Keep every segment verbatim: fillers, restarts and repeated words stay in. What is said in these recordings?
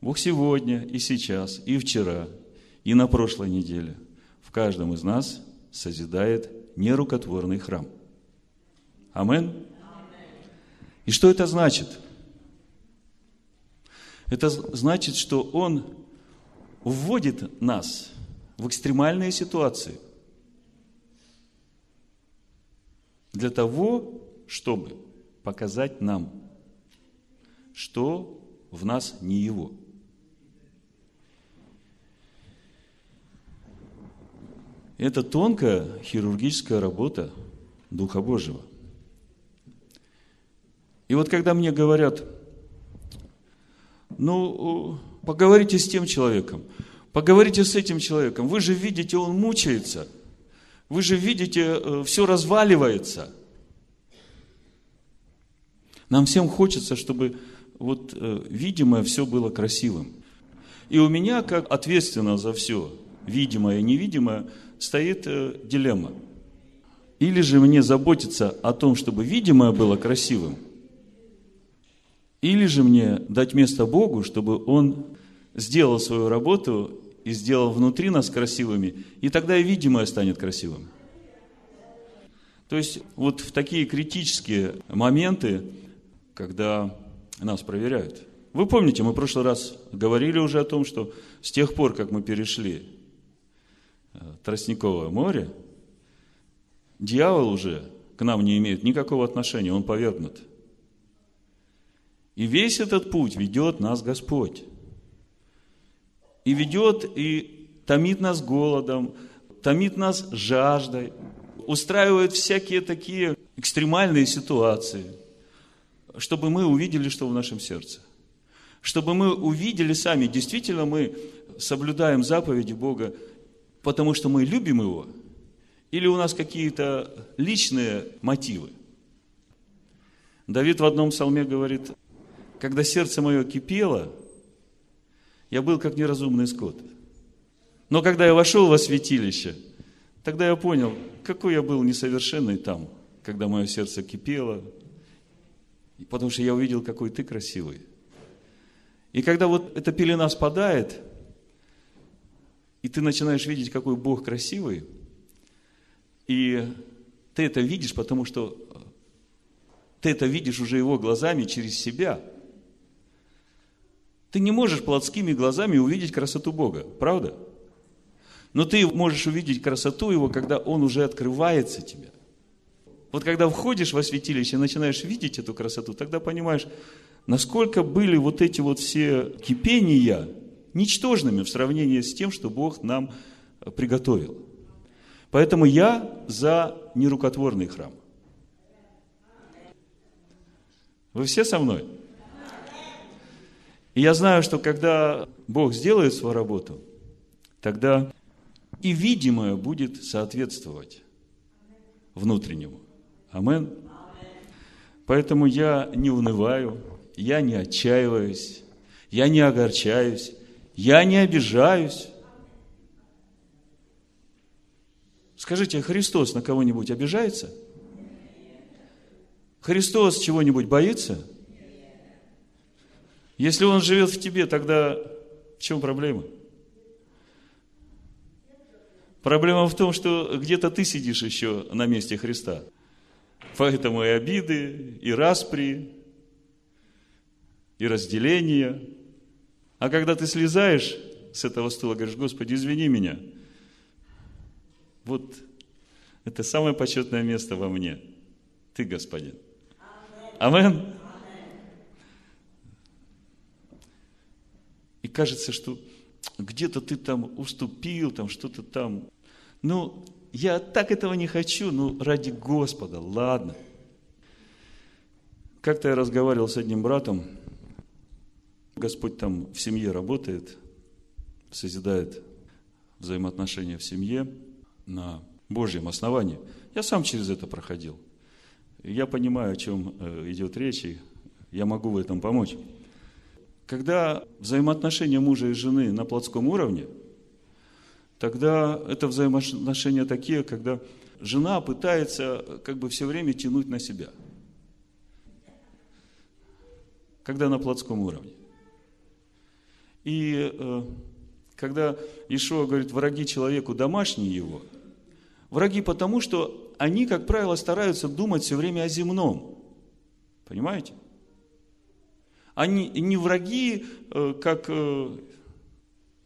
Бог сегодня и сейчас, и вчера, и на прошлой неделе в каждом из нас созидает нерукотворный храм. Амен? И что это значит? Это значит, что Он вводит нас в экстремальные ситуации для того, чтобы показать нам, что в нас не Его. Это тонкая хирургическая работа Духа Божьего. И вот когда мне говорят, ну, поговорите с тем человеком, поговорите с этим человеком, вы же видите, он мучается, вы же видите, все разваливается. Нам всем хочется, чтобы вот видимое все было красивым. И у меня, как ответственно за все, видимое и невидимое, стоит дилемма. Или же мне заботиться о том, чтобы видимое было красивым, или же мне дать место Богу, чтобы Он сделал свою работу и сделал внутри нас красивыми, и тогда и видимое станет красивым. То есть вот в такие критические моменты, когда нас проверяют. Вы помните, мы в прошлый раз говорили уже о том, что с тех пор, как мы перешли Тростниковое море, дьявол уже к нам не имеет никакого отношения, он повергнут. И весь этот путь ведет нас Господь. И ведет, и томит нас голодом, томит нас жаждой, устраивает всякие такие экстремальные ситуации, чтобы мы увидели, что в нашем сердце. Чтобы мы увидели сами, действительно мы соблюдаем заповеди Бога, потому что мы любим Его, или у нас какие-то личные мотивы. Давид в одном псалме говорит: когда сердце мое кипело, я был как неразумный скот. Но когда я вошел во святилище, тогда я понял, какой я был несовершенный там, когда мое сердце кипело, потому что я увидел, какой ты красивый. И когда вот эта пелена спадает, и ты начинаешь видеть, какой Бог красивый, и ты это видишь, потому что ты это видишь уже Его глазами через себя. Ты не можешь плотскими глазами увидеть красоту Бога, правда? Но ты можешь увидеть красоту Его, когда Он уже открывается тебе. Вот когда входишь во святилище и начинаешь видеть эту красоту, тогда понимаешь, насколько были вот эти вот все кипения ничтожными в сравнении с тем, что Бог нам приготовил. Поэтому я за нерукотворный храм. Вы все со мной? И я знаю, что когда Бог сделает свою работу, тогда и видимое будет соответствовать внутреннему. Амен. Поэтому я не унываю, я не отчаиваюсь, я не огорчаюсь, я не обижаюсь. Скажите, Христос на кого-нибудь обижается? Христос чего-нибудь боится? Если Он живет в тебе, тогда в чем проблема? Проблема в том, что где-то ты сидишь еще на месте Христа. Поэтому и обиды, и распри, и разделения. А когда ты слезаешь с этого стула, говоришь: Господи, извини меня. Вот это самое почетное место во мне. Ты, Господин. Амен. И кажется, что где-то ты там уступил, там что-то там. Ну, я так этого не хочу, ну, ради Господа, ладно. Как-то я разговаривал с одним братом. Господь там в семье работает, созидает взаимоотношения в семье на Божьем основании. Я сам через это проходил. Я понимаю, о чем идет речь, и я могу в этом помочь. Когда взаимоотношения мужа и жены на плотском уровне, тогда это взаимоотношения такие, когда жена пытается как бы все время тянуть на себя. Когда на плотском уровне. И э, когда Иешуа говорит, враги человеку домашние его, враги потому, что они, как правило, стараются думать все время о земном. Понимаете? Они не враги, э, как э,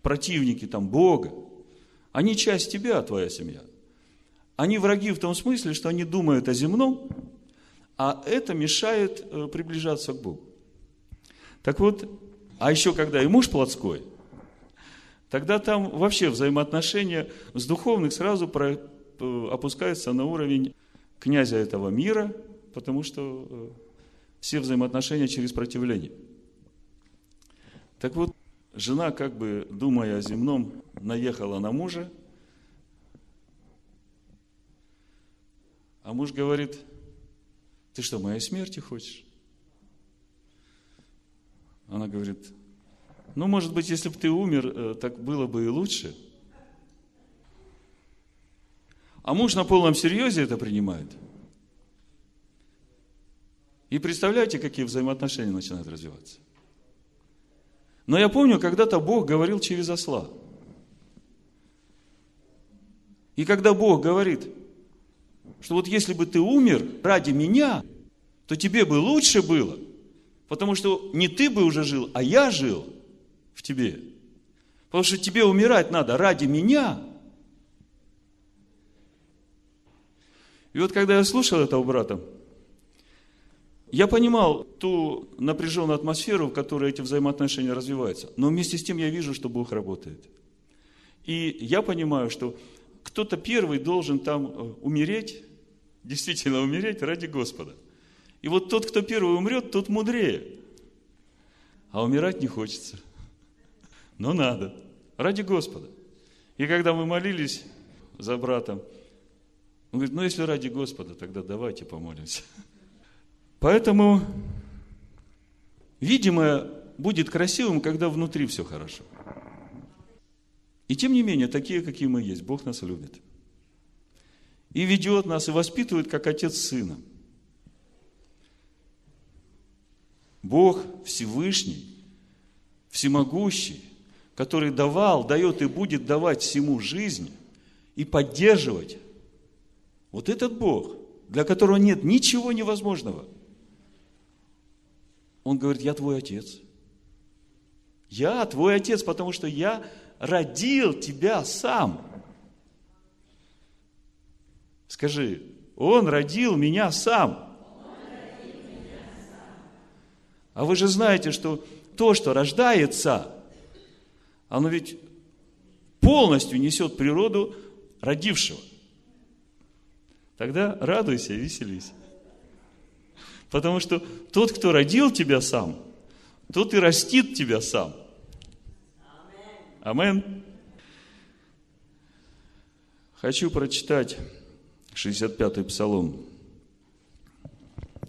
противники там, Бога. Они часть тебя, твоя семья. Они враги в том смысле, что они думают о земном, а это мешает э, приближаться к Богу. Так вот, а еще когда и муж плотской, тогда там вообще взаимоотношения с духовных сразу про, э, опускаются на уровень князя этого мира, потому что э, все взаимоотношения через противление. Так вот, жена, как бы думая о земном, наехала на мужа, а муж говорит, ты что, моей смерти хочешь? Она говорит, ну, может быть, если бы ты умер, так было бы и лучше. А муж на полном серьезе это принимает. И представляете, какие взаимоотношения начинают развиваться. Но я помню, когда-то Бог говорил через осла. И когда Бог говорит, что вот если бы ты умер ради меня, то тебе бы лучше было. Потому что не ты бы уже жил, а я жил в тебе. Потому что тебе умирать надо ради меня. И вот когда я слушал этого брата, я понимал ту напряженную атмосферу, в которой эти взаимоотношения развиваются. Но вместе с тем я вижу, что Бог работает. И я понимаю, что кто-то первый должен там умереть, действительно умереть ради Господа. И вот тот, кто первый умрет, тот мудрее. А умирать не хочется. Но надо. Ради Господа. И когда мы молились за братом, он говорит, ну если ради Господа, тогда давайте помолимся. Поэтому, видимо, будет красивым, когда внутри все хорошо. И тем не менее, такие, какие мы есть, Бог нас любит. И ведет нас, и воспитывает, как отец сына. Бог Всевышний, Всемогущий, который давал, дает и будет давать всему жизнь и поддерживать. Вот этот Бог, для которого нет ничего невозможного. Он говорит, я твой отец. Я твой отец, потому что я родил тебя сам. Скажи, он родил меня сам. А вы же знаете, что то, что рождается, оно ведь полностью несет природу родившего. Тогда радуйся и веселись. Потому что тот, кто родил тебя сам, тот и растит тебя сам. Амин. Хочу прочитать шестьдесят пятый Псалом.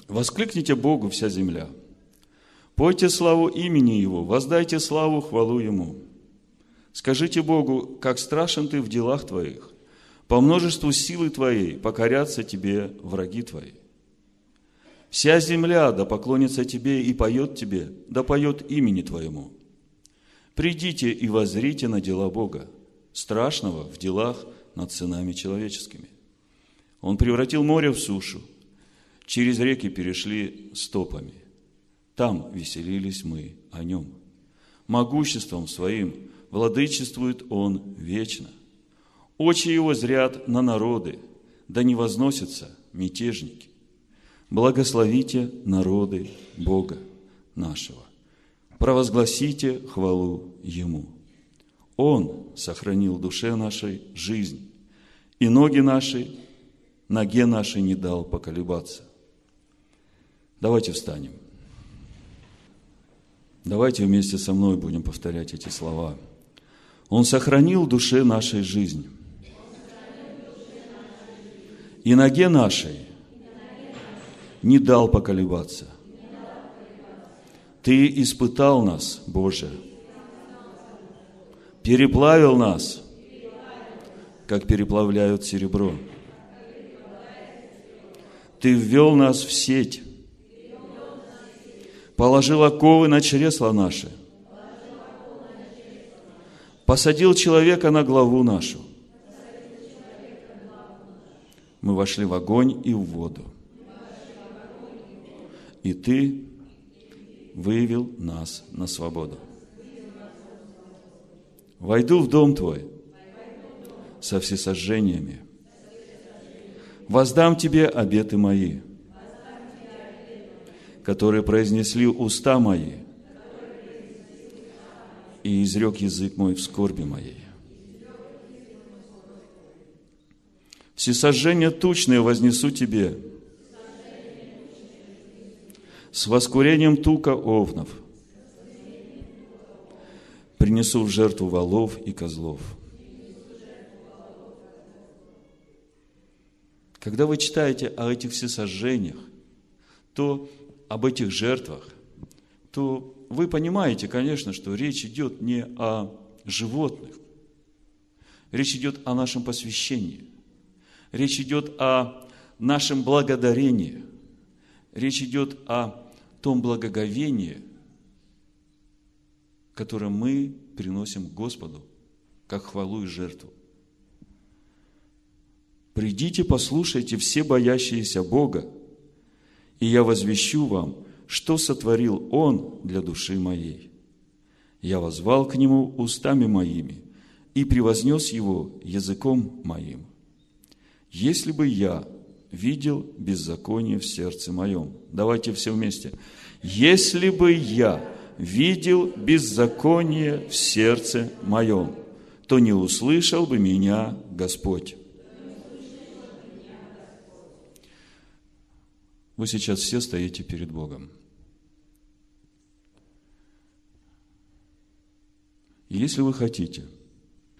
«Воскликните Богу вся земля». Пойте славу имени Его, воздайте славу, хвалу Ему. Скажите Богу, как страшен Ты в делах Твоих. По множеству силы Твоей покорятся Тебе враги Твои. Вся земля да поклонится Тебе и поет Тебе, да поет имени Твоему. Придите и воззрите на дела Бога, страшного в делах над сынами человеческими. Он превратил море в сушу, через реки перешли стопами. Там веселились мы о нем. Могуществом своим владычествует он вечно. Очи его зрят на народы, да не возносятся мятежники. Благословите народы Бога нашего. Провозгласите хвалу Ему. Он сохранил душе нашей жизнь, и ноги наши, ноге нашей не дал поколебаться. Давайте встанем. Давайте вместе со мной будем повторять эти слова. Он сохранил душе нашей жизнь. И ноге нашей не дал поколебаться. Ты испытал нас, Боже. Переплавил нас, как переплавляют серебро. Ты ввел нас в сеть. Положил оковы на чресла наши. посадил человека на главу нашу. Мы вошли в огонь и в воду. И ты вывел нас на свободу. Войду в дом твой со всесожжениями. Воздам тебе обеты мои, которые произнесли уста мои, и изрек язык мой в скорби моей. Всесожжения тучные вознесу тебе с воскурением тука овнов. Принесу в жертву волов и козлов. Когда вы читаете о этих всесожжениях, то об этих жертвах, то вы понимаете, конечно, что речь идет не о животных. Речь идет о нашем посвящении. Речь идет о нашем благодарении. Речь идет о том благоговении, которое мы приносим Господу, как хвалу и жертву. «Придите, послушайте все боящиеся Бога, и я возвещу вам, что сотворил Он для души моей. Я воззвал к Нему устами моими и превознес Его языком моим. Если бы я видел беззаконие в сердце моем». Давайте все вместе. «Если бы я видел беззаконие в сердце моем, то не услышал бы меня Господь». Вы сейчас все стоите перед Богом. И если вы хотите,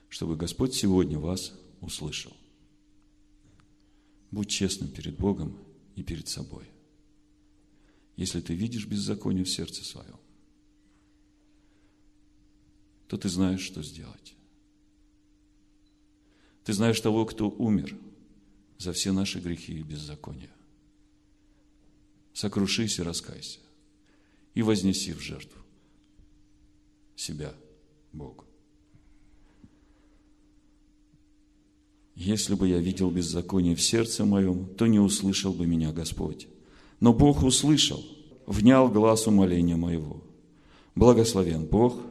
чтобы Господь сегодня вас услышал, будь честным перед Богом и перед собой. Если ты видишь беззаконие в сердце своем, то ты знаешь, что сделать. Ты знаешь того, кто умер за все наши грехи и беззакония. Сокрушись и раскайся, и вознеси в жертву себя Богу. Если бы я видел беззаконие в сердце моем, то не услышал бы меня Господь. Но Бог услышал, внял глас умоления моего. Благословен Бог,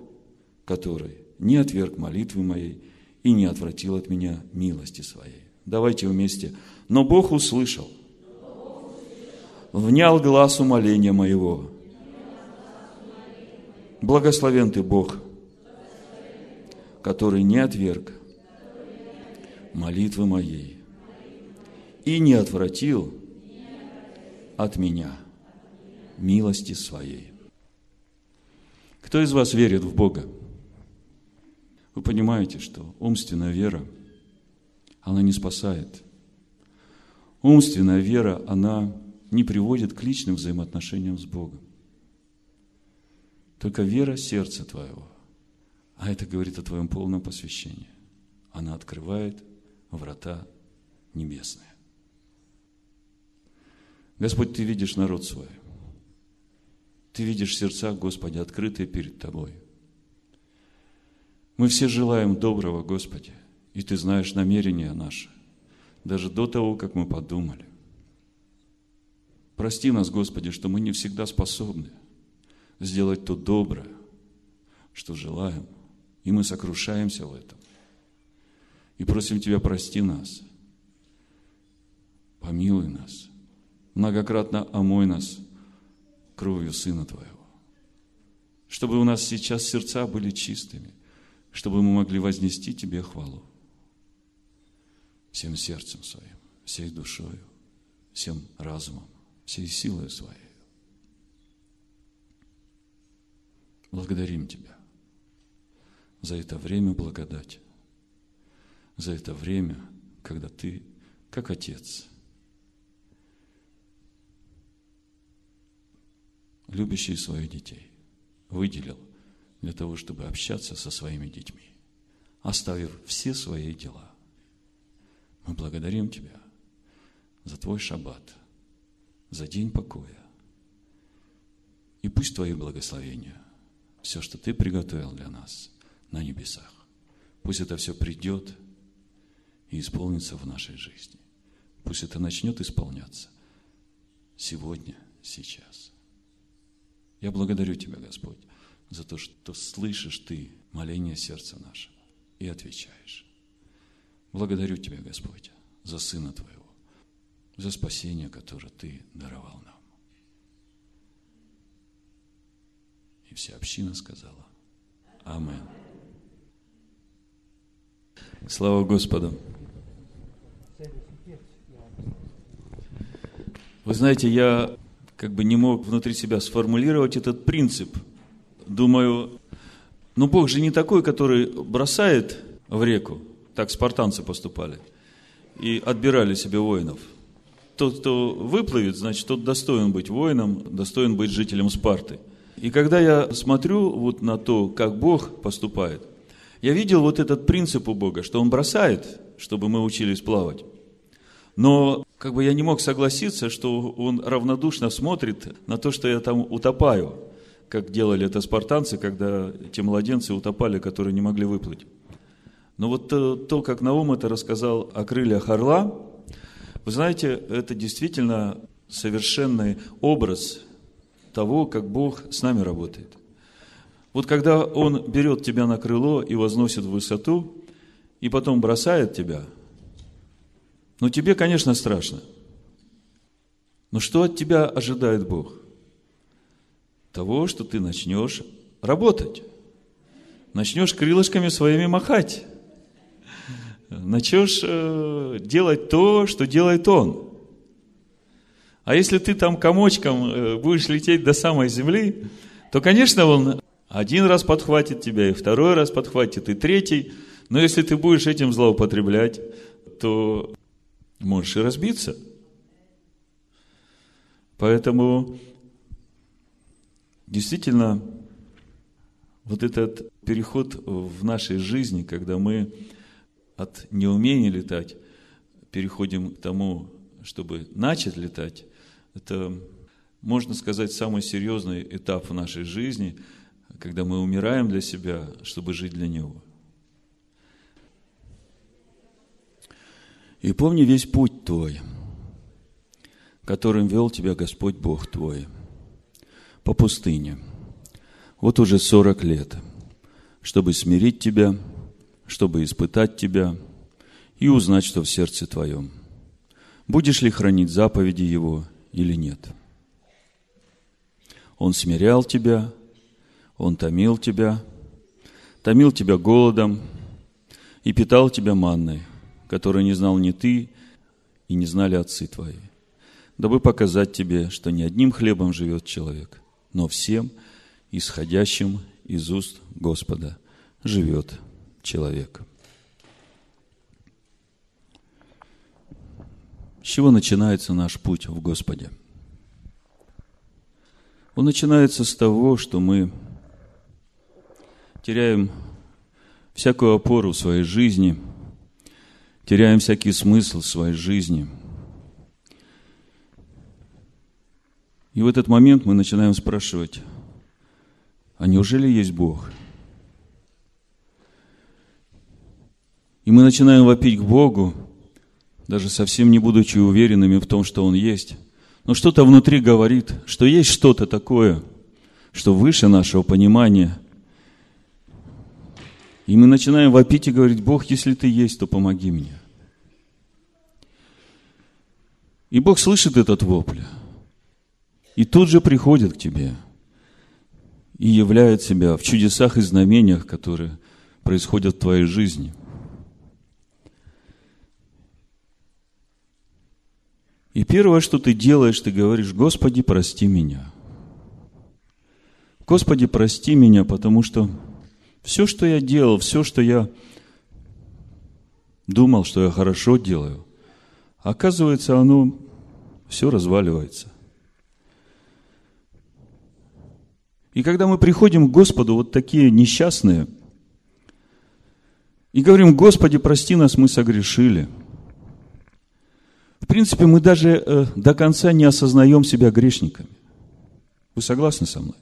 который не отверг молитвы моей и не отвратил от меня милости своей. Давайте вместе. Но Бог услышал, внял глас умоления моего. Благословен ты, Бог, который не отверг молитвы моей и не отвратил от меня милости своей. Кто из вас верит в Бога? Вы понимаете, что умственная вера, она не спасает. Умственная вера, она не приводит к личным взаимоотношениям с Богом. Только вера сердца твоего, а это говорит о твоем полном посвящении, она открывает врата небесные. Господь, Ты видишь народ свой. Ты видишь сердца, Господи, открытые перед Тобой. Мы все желаем доброго, Господи, и Ты знаешь намерения наши, даже до того, как мы подумали. Прости нас, Господи, что мы не всегда способны сделать то доброе, что желаем, и мы сокрушаемся в этом. И просим Тебя, прости нас, помилуй нас, многократно омой нас кровью Сына Твоего, чтобы у нас сейчас сердца были чистыми, чтобы мы могли вознести Тебе хвалу всем сердцем своим, всей душою, всем разумом, всей силой своей. Благодарим Тебя за это время благодати, за это время, когда Ты, как Отец, любящий своих детей, выделил для того, чтобы общаться со своими детьми, оставив все свои дела. Мы благодарим Тебя за Твой шаббат, за день покоя. И пусть Твои благословения, все, что Ты приготовил для нас на небесах. Пусть это все придет и исполнится в нашей жизни. Пусть это начнет исполняться сегодня, сейчас. Я благодарю Тебя, Господь, за то, что слышишь Ты моление сердца нашего и отвечаешь. Благодарю Тебя, Господь, за Сына Твоего, за спасение, которое Ты даровал нам. И вся община сказала «Аминь». Слава Господу! Вы знаете, я как бы не мог внутри себя сформулировать этот принцип. Думаю, ну Бог же не такой, который бросает в реку. Так спартанцы поступали и отбирали себе воинов. Тот, кто выплывет, значит, тот достоин быть воином, достоин быть жителем Спарты. И когда я смотрю вот на то, как Бог поступает, я видел вот этот принцип у Бога, что Он бросает, чтобы мы учились плавать. Но как бы я не мог согласиться, что Он равнодушно смотрит на то, что я там утопаю, как делали это спартанцы, когда те младенцы утопали, которые не могли выплыть. Но вот то, то как Наум это рассказал о крыльях орла, вы знаете, это действительно совершенный образ того, как Бог с нами работает. Вот когда Он берет тебя на крыло и возносит в высоту, и потом бросает тебя, ну тебе, конечно, страшно. Но что от тебя ожидает Бог? Того, что ты начнешь работать. Начнешь крылышками своими махать. Начнешь э, делать то, что делает Он. А если ты там комочком будешь лететь до самой земли, то, конечно, Он один раз подхватит тебя, и второй раз подхватит, и третий. Но если ты будешь этим злоупотреблять, то можешь и разбиться. Поэтому действительно вот этот переход в нашей жизни, когда мы от неумения летать переходим к тому, чтобы начать летать, это, можно сказать, самый серьезный этап в нашей жизни, когда мы умираем для себя, чтобы жить для Него. И помни весь путь твой, которым вел тебя Господь Бог твой, по пустыне, вот уже сорок лет, чтобы смирить тебя, чтобы испытать тебя и узнать, что в сердце твоем. Будешь ли хранить заповеди Его или нет? Он смирял тебя, Он томил тебя, томил тебя голодом и питал тебя манной, которую не знал ни ты и не знали отцы твои, дабы показать тебе, что не одним хлебом живет человек, но всем, исходящим из уст Господа, живет человек. С чего начинается наш путь в Господе? Он начинается с того, что мы теряем всякую опору в своей жизни, теряем всякий смысл в своей жизни. И в этот момент мы начинаем спрашивать, а неужели есть Бог? И мы начинаем вопить к Богу, даже совсем не будучи уверенными в том, что Он есть. Но что-то внутри говорит, что есть что-то такое, что выше нашего понимания. И мы начинаем вопить и говорить: Бог, если Ты есть, то помоги мне. И Бог слышит этот вопль. И тут же приходит к тебе. И являет себя в чудесах и знамениях, которые происходят в твоей жизни. И первое, что ты делаешь, ты говоришь: Господи, прости меня. Господи, прости меня, потому что все, что я делал, все, что я думал, что я хорошо делаю, оказывается, оно все разваливается. И когда мы приходим к Господу, вот такие несчастные, и говорим: Господи, прости нас, мы согрешили. В принципе, мы даже э, до конца не осознаем себя грешниками. Вы согласны со мной?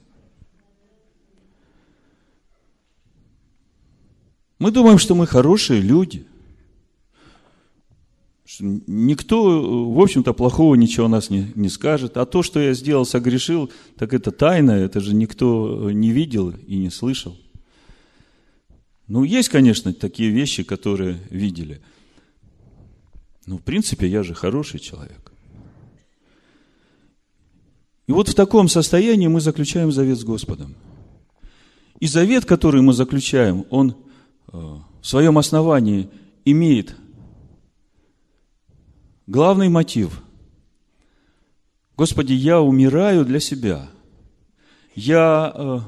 Мы думаем, что мы хорошие люди. Никто, в общем-то, плохого ничего нас не, не скажет. А то, что я сделал, согрешил, так это тайна, это же никто не видел и не слышал. Ну, есть, конечно, такие вещи, которые видели. Но, в принципе, я же хороший человек. И вот в таком состоянии мы заключаем завет с Господом. И завет, который мы заключаем, он в своем основании имеет главный мотив. Господи, я умираю для себя. Я э,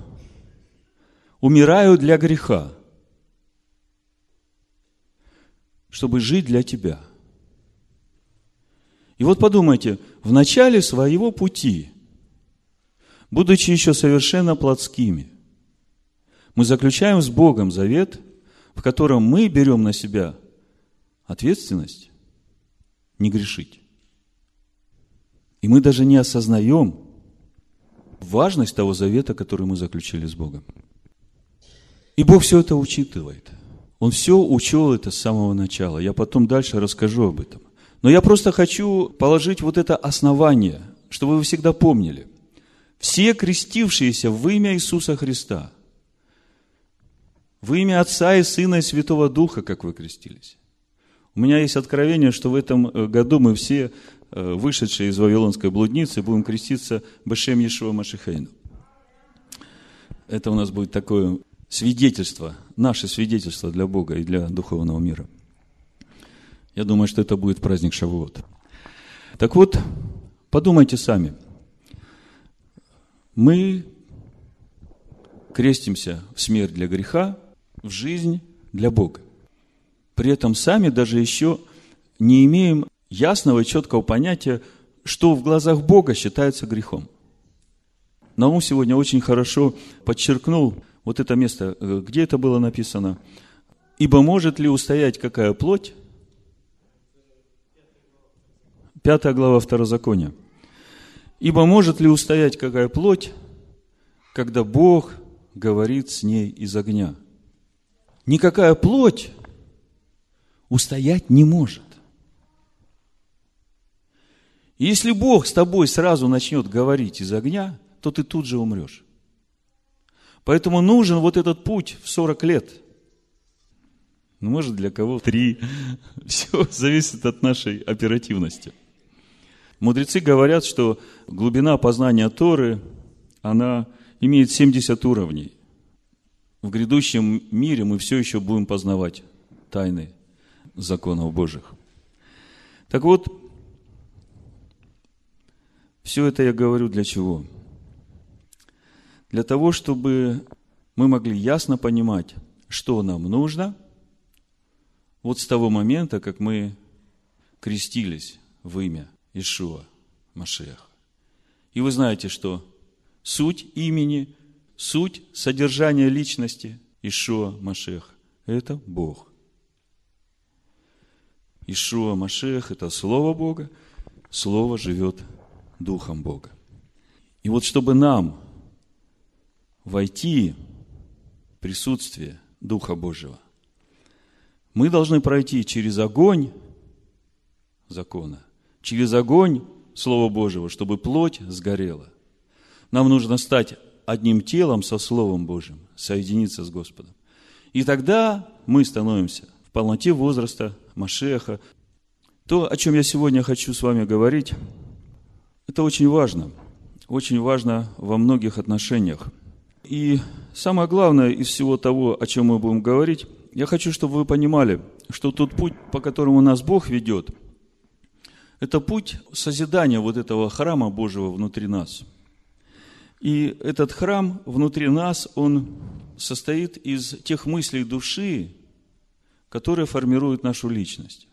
умираю для греха, чтобы жить для Тебя. И вот подумайте, в начале своего пути, будучи еще совершенно плотскими, мы заключаем с Богом завет, в котором мы берем на себя ответственность не грешить. И мы даже не осознаем важность того завета, который мы заключили с Богом. И Бог все это учитывает. Он все учел это с самого начала. Я потом дальше расскажу об этом. Но я просто хочу положить вот это основание, чтобы вы всегда помнили. Все крестившиеся в имя Иисуса Христа, в имя Отца и Сына и Святого Духа, как вы крестились. У меня есть откровение, что в этом году мы все, вышедшие из Вавилонской блудницы, будем креститься Бешем Иешуа Машихейну. Это у нас будет такое свидетельство, наше свидетельство для Бога и для духовного мира. Я думаю, что это будет праздник Шавуот. Так вот, подумайте сами. Мы крестимся в смерть для греха, в жизнь для Бога. При этом сами даже еще не имеем ясного и четкого понятия, что в глазах Бога считается грехом. Наум сегодня очень хорошо подчеркнул вот это место, где это было написано. «Ибо может ли устоять какая плоть?» Пятая глава Второзакония. «Ибо может ли устоять какая плоть, когда Бог говорит с ней из огня?» Никакая плоть устоять не может. Если Бог с тобой сразу начнет говорить из огня, то ты тут же умрешь. Поэтому нужен вот этот путь в сорок лет. Ну, может, для кого три. Все зависит от нашей оперативности. Мудрецы говорят, что глубина познания Торы, она имеет семьдесят уровней. В грядущем мире мы все еще будем познавать тайны законов Божьих. Так вот, все это я говорю для чего? Для того, чтобы мы могли ясно понимать, что нам нужно, вот с того момента, как мы крестились в имя Иешуа Машиаха. И вы знаете, что суть имени, суть содержания личности Иешуа Машиаха – это Бог. Иешуа Машиах – это Слово Бога, Слово живет Духом Бога. И вот чтобы нам войти в присутствие Духа Божьего, мы должны пройти через огонь закона, через огонь Слова Божьего, чтобы плоть сгорела. Нам нужно стать одним телом со Словом Божьим, соединиться с Господом. И тогда мы становимся в полноте возраста Машеха. То, о чем я сегодня хочу с вами говорить, это очень важно. Очень важно во многих отношениях. И самое главное из всего того, о чем мы будем говорить, я хочу, чтобы вы понимали, что тот путь, по которому нас Бог ведет, это путь созидания вот этого храма Божьего внутри нас. И этот храм внутри нас, он состоит из тех мыслей души, которые формируют нашу личность.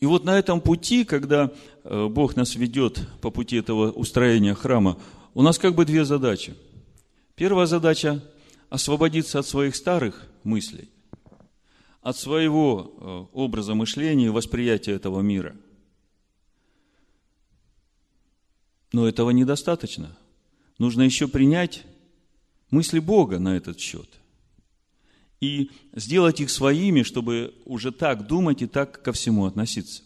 И вот на этом пути, когда Бог нас ведет по пути этого устроения храма, у нас как бы две задачи. Первая задача – освободиться от своих старых мыслей, от своего образа мышления и восприятия этого мира. Но этого недостаточно. Нужно еще принять мысли Бога на этот счет. и сделать их своими, чтобы уже так думать и так ко всему относиться.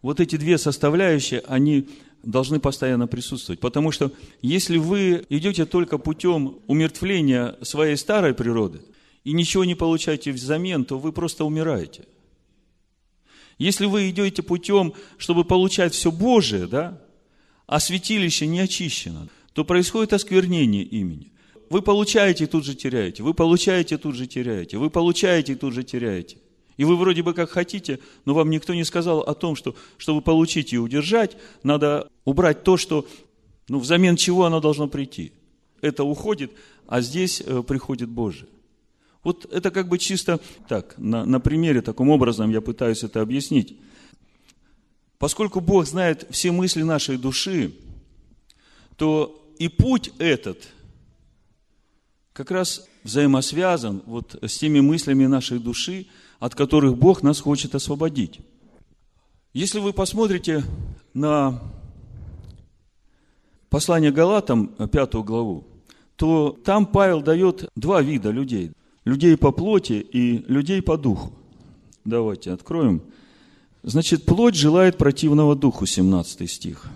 Вот эти две составляющие, они должны постоянно присутствовать, потому что если вы идете только путем умертвления своей старой природы и ничего не получаете взамен, то вы просто умираете. Если вы идете путем, чтобы получать все Божие, да, а святилище не очищено, то происходит осквернение имени. Вы получаете и тут же теряете, вы получаете и тут же теряете, вы получаете и тут же теряете. И вы вроде бы как хотите, но вам никто не сказал о том, что чтобы получить и удержать, надо убрать то, что, ну, взамен чего оно должно прийти. Это уходит, а здесь приходит Божие. Вот это как бы чисто так, на, на примере, таким образом я пытаюсь это объяснить. Поскольку Бог знает все мысли нашей души, то и путь этот как раз взаимосвязан вот с теми мыслями нашей души, от которых Бог нас хочет освободить. Если вы посмотрите на послание Галатам, пятую главу, то там Павел дает два вида людей. Людей по плоти и людей по духу. Давайте откроем. Значит, плоть желает противного духу, семнадцатый стих.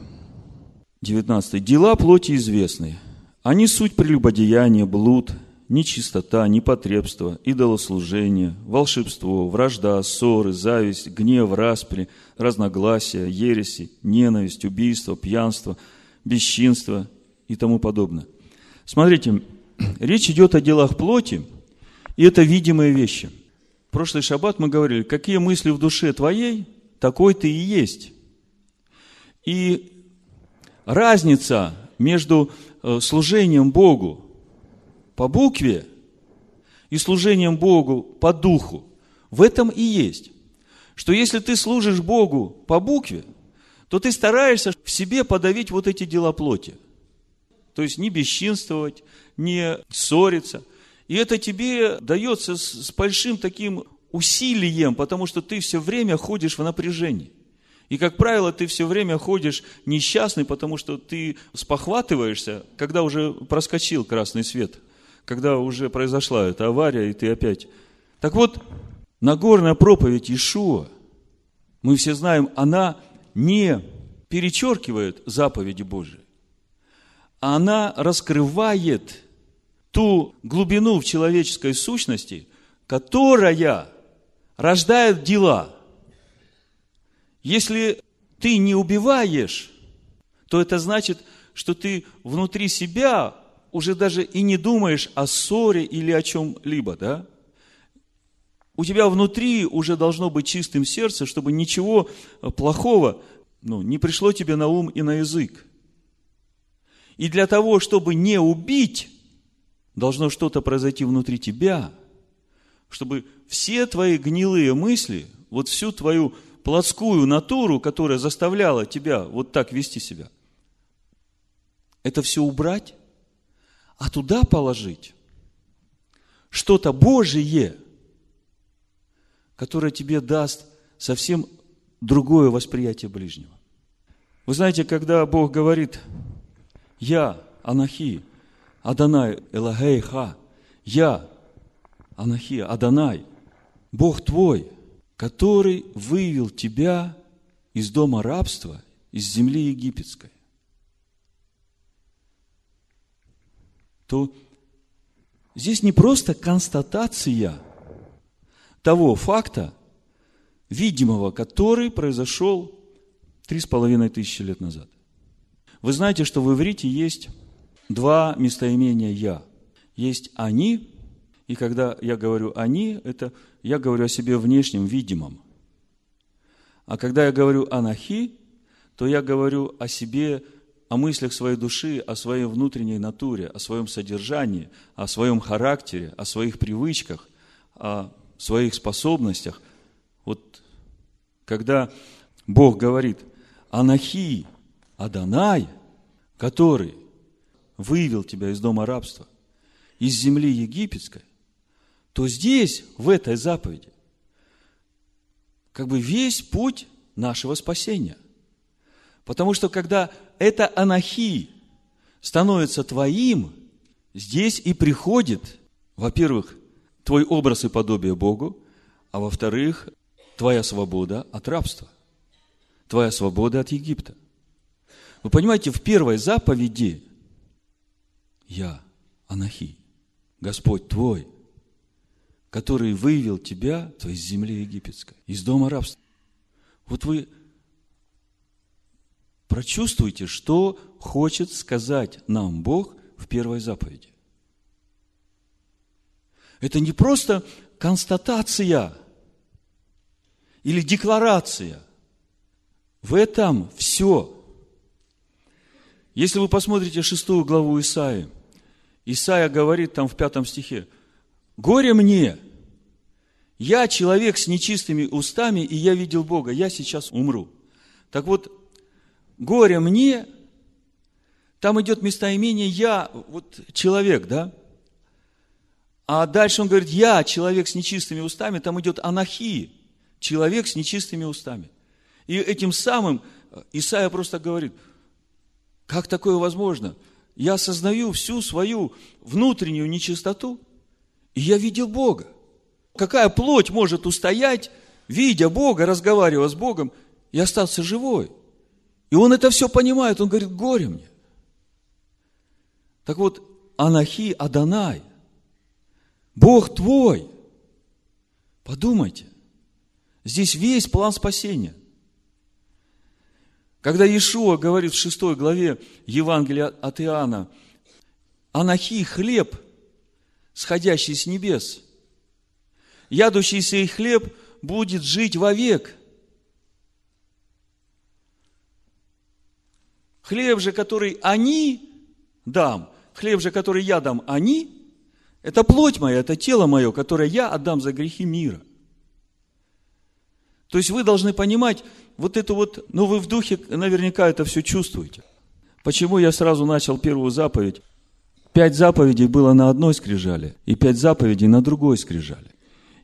девятнадцатый. Дела плоти известны. Они суть прелюбодеяния, блуд, нечистота, непотребство, идолослужение, волшебство, вражда, ссоры, зависть, гнев, распри, разногласия, ереси, ненависть, убийство, пьянство, бесчинство и тому подобное. Смотрите, речь идет о делах плоти, и это видимые вещи. В прошлый шаббат мы говорили, какие мысли в душе твоей, такой ты и есть. И разница между служением Богу по букве и служением Богу по духу в этом и есть. Что если ты служишь Богу по букве, то ты стараешься в себе подавить вот эти дела плоти. То есть не бесчинствовать, не ссориться. И это тебе дается с большим таким усилием, потому что ты все время ходишь в напряжении. И, как правило, ты все время ходишь несчастный, потому что ты спохватываешься, когда уже проскочил красный свет, когда уже произошла эта авария, и ты опять... Так вот, Нагорная проповедь Иешуа, мы все знаем, она не перечеркивает заповеди Божии, а она раскрывает ту глубину в человеческой сущности, которая рождает дела. Если ты не убиваешь, то это значит, что ты внутри себя уже даже и не думаешь о ссоре или о чем-либо, да? У тебя внутри уже должно быть чистым сердце, чтобы ничего плохого, ну, не пришло тебе на ум и на язык. И для того, чтобы не убить, должно что-то произойти внутри тебя, чтобы все твои гнилые мысли, вот всю твою плотскую натуру, которая заставляла тебя вот так вести себя, это все убрать, а туда положить что-то Божие, которое тебе даст совсем другое восприятие ближнего. Вы знаете, когда Бог говорит: «Я, Анахи, Адонай Элагейха», «Я, Анахи, Адонай, Бог твой, который вывел тебя из дома рабства, из земли египетской», то здесь не просто констатация того факта, видимого, который произошел три с половиной тысячи лет назад. Вы знаете, что в иврите есть два местоимения «я». Есть «они», и когда я говорю «они», это я говорю о себе внешнем, видимом. А когда я говорю «анахи», то я говорю о себе, о мыслях своей души, о своей внутренней натуре, о своем содержании, о своем характере, о своих привычках, о своих способностях. Вот когда Бог говорит «анахи Адонай, который вывел тебя из дома рабства, из земли египетской», то здесь, в этой заповеди, как бы весь путь нашего спасения. Потому что, когда это анахи становится твоим, здесь и приходит, во-первых, твой образ и подобие Богу, а во-вторых, твоя свобода от рабства, твоя свобода от Египта. Вы понимаете, в первой заповеди я, Анохи, Господь твой, который вывел тебя из земли египетской, из дома рабства. Вот вы прочувствуйте, что хочет сказать нам Бог в первой заповеди. Это не просто констатация или декларация. В этом все. Если вы посмотрите шестую главу Исаии, Исаия говорит там в пятом стихе: «Горе мне! Я человек с нечистыми устами, и я видел Бога, я сейчас умру». Так вот, «горе мне», там идет местоимение «я», вот человек, да? А дальше он говорит «я, человек с нечистыми устами», там идет «анохи», человек с нечистыми устами. И этим самым Исаия просто говорит: как такое возможно? Я осознаю всю свою внутреннюю нечистоту, и я видел Бога. Какая плоть может устоять, видя Бога, разговаривая с Богом, и остаться живой? И он это все понимает, он говорит: горе мне. Так вот, Анохи Адонай, Бог твой. Подумайте, здесь весь план спасения. Когда Иешуа говорит в шестой главе Евангелия от Иоанна: «Анохи, хлеб, сходящий с небес, ядущий сей хлеб будет жить вовек». Хлеб же, который они дам, хлеб же, который я дам, они, это плоть моя, это тело мое, которое я отдам за грехи мира. То есть вы должны понимать вот это вот, ну вы в духе наверняка это все чувствуете. Почему я сразу начал первую заповедь? Пять заповедей было на одной скрижали, и пять заповедей на другой скрижали.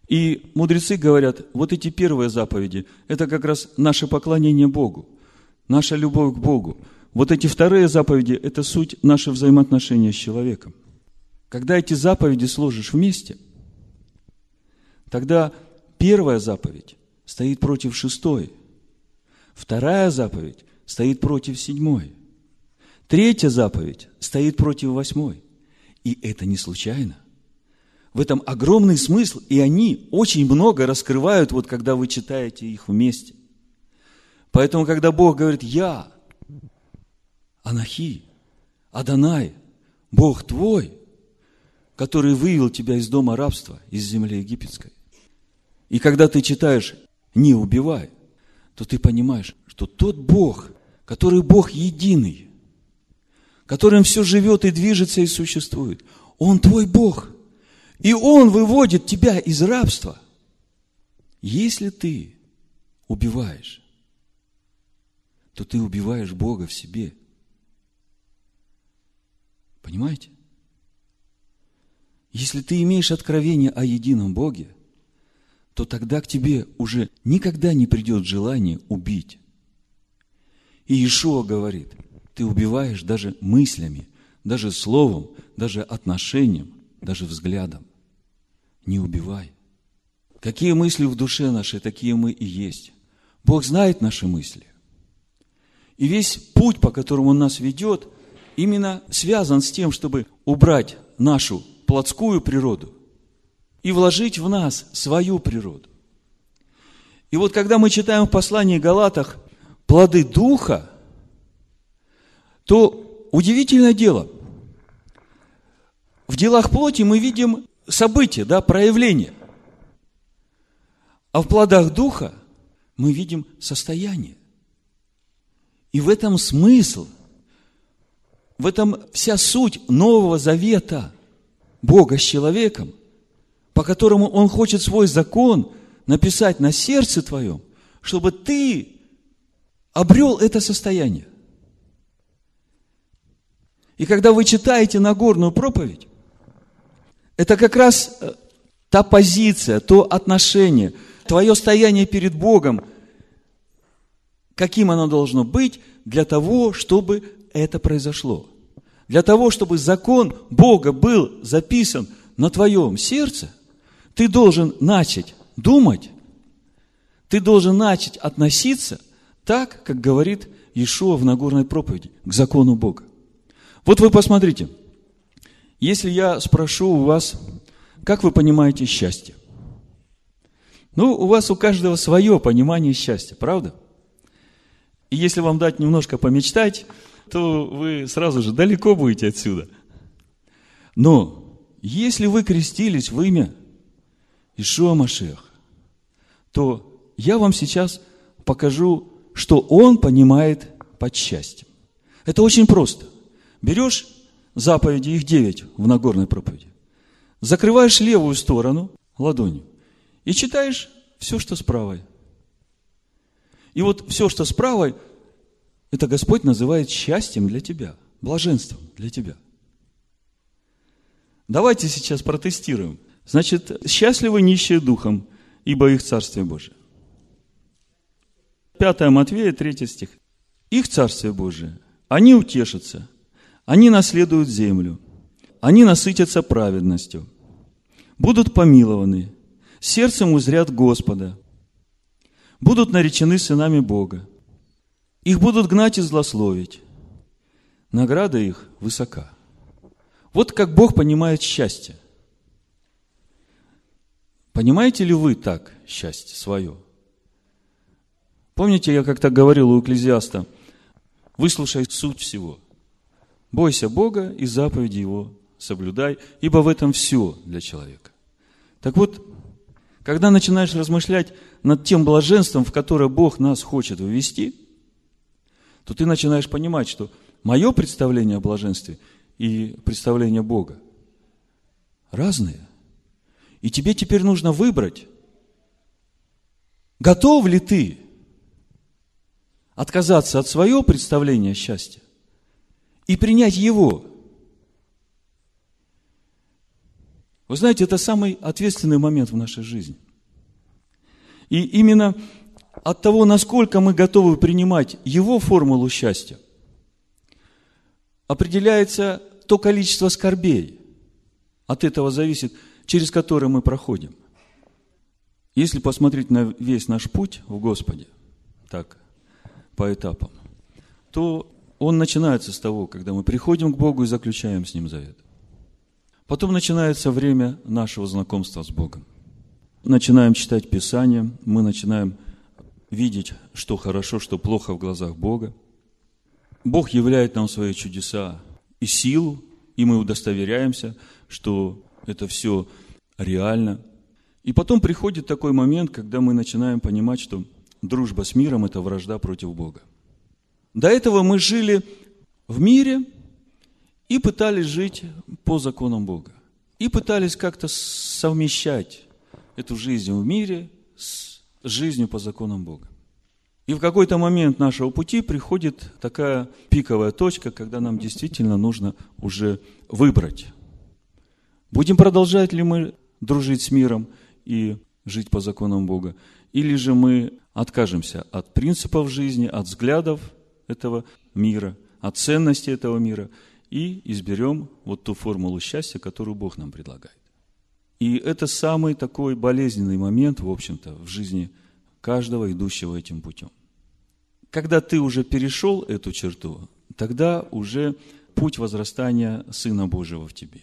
И мудрецы говорят, вот эти первые заповеди, это как раз наше поклонение Богу, наша любовь к Богу. Вот эти вторые заповеди, это суть нашего взаимоотношения с человеком. Когда эти заповеди сложишь вместе, тогда первая заповедь стоит против шестой. Вторая заповедь стоит против седьмой. Третья заповедь стоит против восьмой. И это не случайно. В этом огромный смысл, и они очень много раскрывают, вот когда вы читаете их вместе. Поэтому, когда Бог говорит: «Я, Анохи, Адонай, Бог твой, который вывел тебя из дома рабства, из земли египетской», и когда ты читаешь «не убивай», то ты понимаешь, что тот Бог, который Бог единый, которым все живет и движется и существует, Он твой Бог, и Он выводит тебя из рабства, если ты убиваешь, то ты убиваешь Бога в себе. Понимаете? Если ты имеешь откровение о едином Боге, то тогда к тебе уже никогда не придет желание убить. И Иешуа говорит: ты убиваешь даже мыслями, даже словом, даже отношением, даже взглядом. Не убивай. Какие мысли в душе нашей, такие мы и есть. Бог знает наши мысли. И весь путь, по которому Он нас ведет, именно связан с тем, чтобы убрать нашу плотскую природу и вложить в нас свою природу. И вот когда мы читаем в послании Галатах плоды Духа, то удивительное дело, в делах плоти мы видим события, да, проявления, а в плодах Духа мы видим состояние. И в этом смысл, в этом вся суть Нового Завета Бога с человеком, по которому Он хочет свой закон написать на сердце твоем, чтобы ты обрел это состояние. И когда вы читаете Нагорную проповедь, это как раз та позиция, то отношение, твое стояние перед Богом, каким оно должно быть для того, чтобы это произошло. Для того, чтобы закон Бога был записан на твоем сердце, Ты должен начать думать, ты должен начать относиться так, как говорит Иешуа в Нагорной проповеди, к закону Бога. Вот вы посмотрите, если я спрошу у вас, как вы понимаете счастье? Ну, у вас у каждого свое понимание счастья, правда? И если вам дать немножко помечтать, то вы сразу же далеко будете отсюда. Но если вы крестились в имя Иешуа Машиаха, то я вам сейчас покажу, что он понимает под счастьем. Это очень просто. Берешь заповеди, их девять в Нагорной проповеди, закрываешь левую сторону ладонью и читаешь все, что справа. И вот все, что справа, это Господь называет счастьем для тебя, блаженством для тебя. Давайте сейчас протестируем. Значит, счастливы нищие духом, ибо их Царствие Божие. Пятое Матфея, третий стих. Их Царствие Божие, они утешатся, они наследуют землю, они насытятся праведностью, будут помилованы, сердцем узрят Господа, будут наречены сынами Бога. Их будут гнать и злословить. Награда их высока. Вот как Бог понимает счастье. Понимаете ли вы так счастье свое? Помните, я как-то говорил у Экклесиаста: выслушай суть всего. Бойся Бога и заповеди Его соблюдай, ибо в этом все для человека. Так вот, когда начинаешь размышлять над тем блаженством, в которое Бог нас хочет ввести, то ты начинаешь понимать, что мое представление о блаженстве и представление Бога разные. И тебе теперь нужно выбрать, готов ли ты отказаться от своего представления счастья и принять его. Вы знаете, это самый ответственный момент в нашей жизни. И именно от того, насколько мы готовы принимать его формулу счастья, определяется то количество скорбей. От этого зависит, через которые мы проходим. Если посмотреть на весь наш путь в Господе, так, по этапам, то он начинается с того, когда мы приходим к Богу и заключаем с Ним завет. Потом начинается время нашего знакомства с Богом. Начинаем читать Писание, мы начинаем видеть, что хорошо, что плохо в глазах Бога. Бог являет нам свои чудеса и силу, и мы удостоверяемся, что это все реально. И потом приходит такой момент, когда мы начинаем понимать, что дружба с миром – это вражда против Бога. До этого мы жили в мире и пытались жить по законам Бога. И пытались как-то совмещать эту жизнь в мире с жизнью по законам Бога. И в какой-то момент нашего пути приходит такая пиковая точка, когда нам действительно нужно уже выбрать. Будем продолжать ли мы дружить с миром и жить по законам Бога, или же мы откажемся от принципов жизни, от взглядов этого мира, от ценностей этого мира и изберем вот ту формулу счастья, которую Бог нам предлагает. И это самый такой болезненный момент, в общем-то, в жизни каждого, идущего этим путем. Когда ты уже перешел эту черту, тогда уже путь возрастания Сына Божьего в тебе.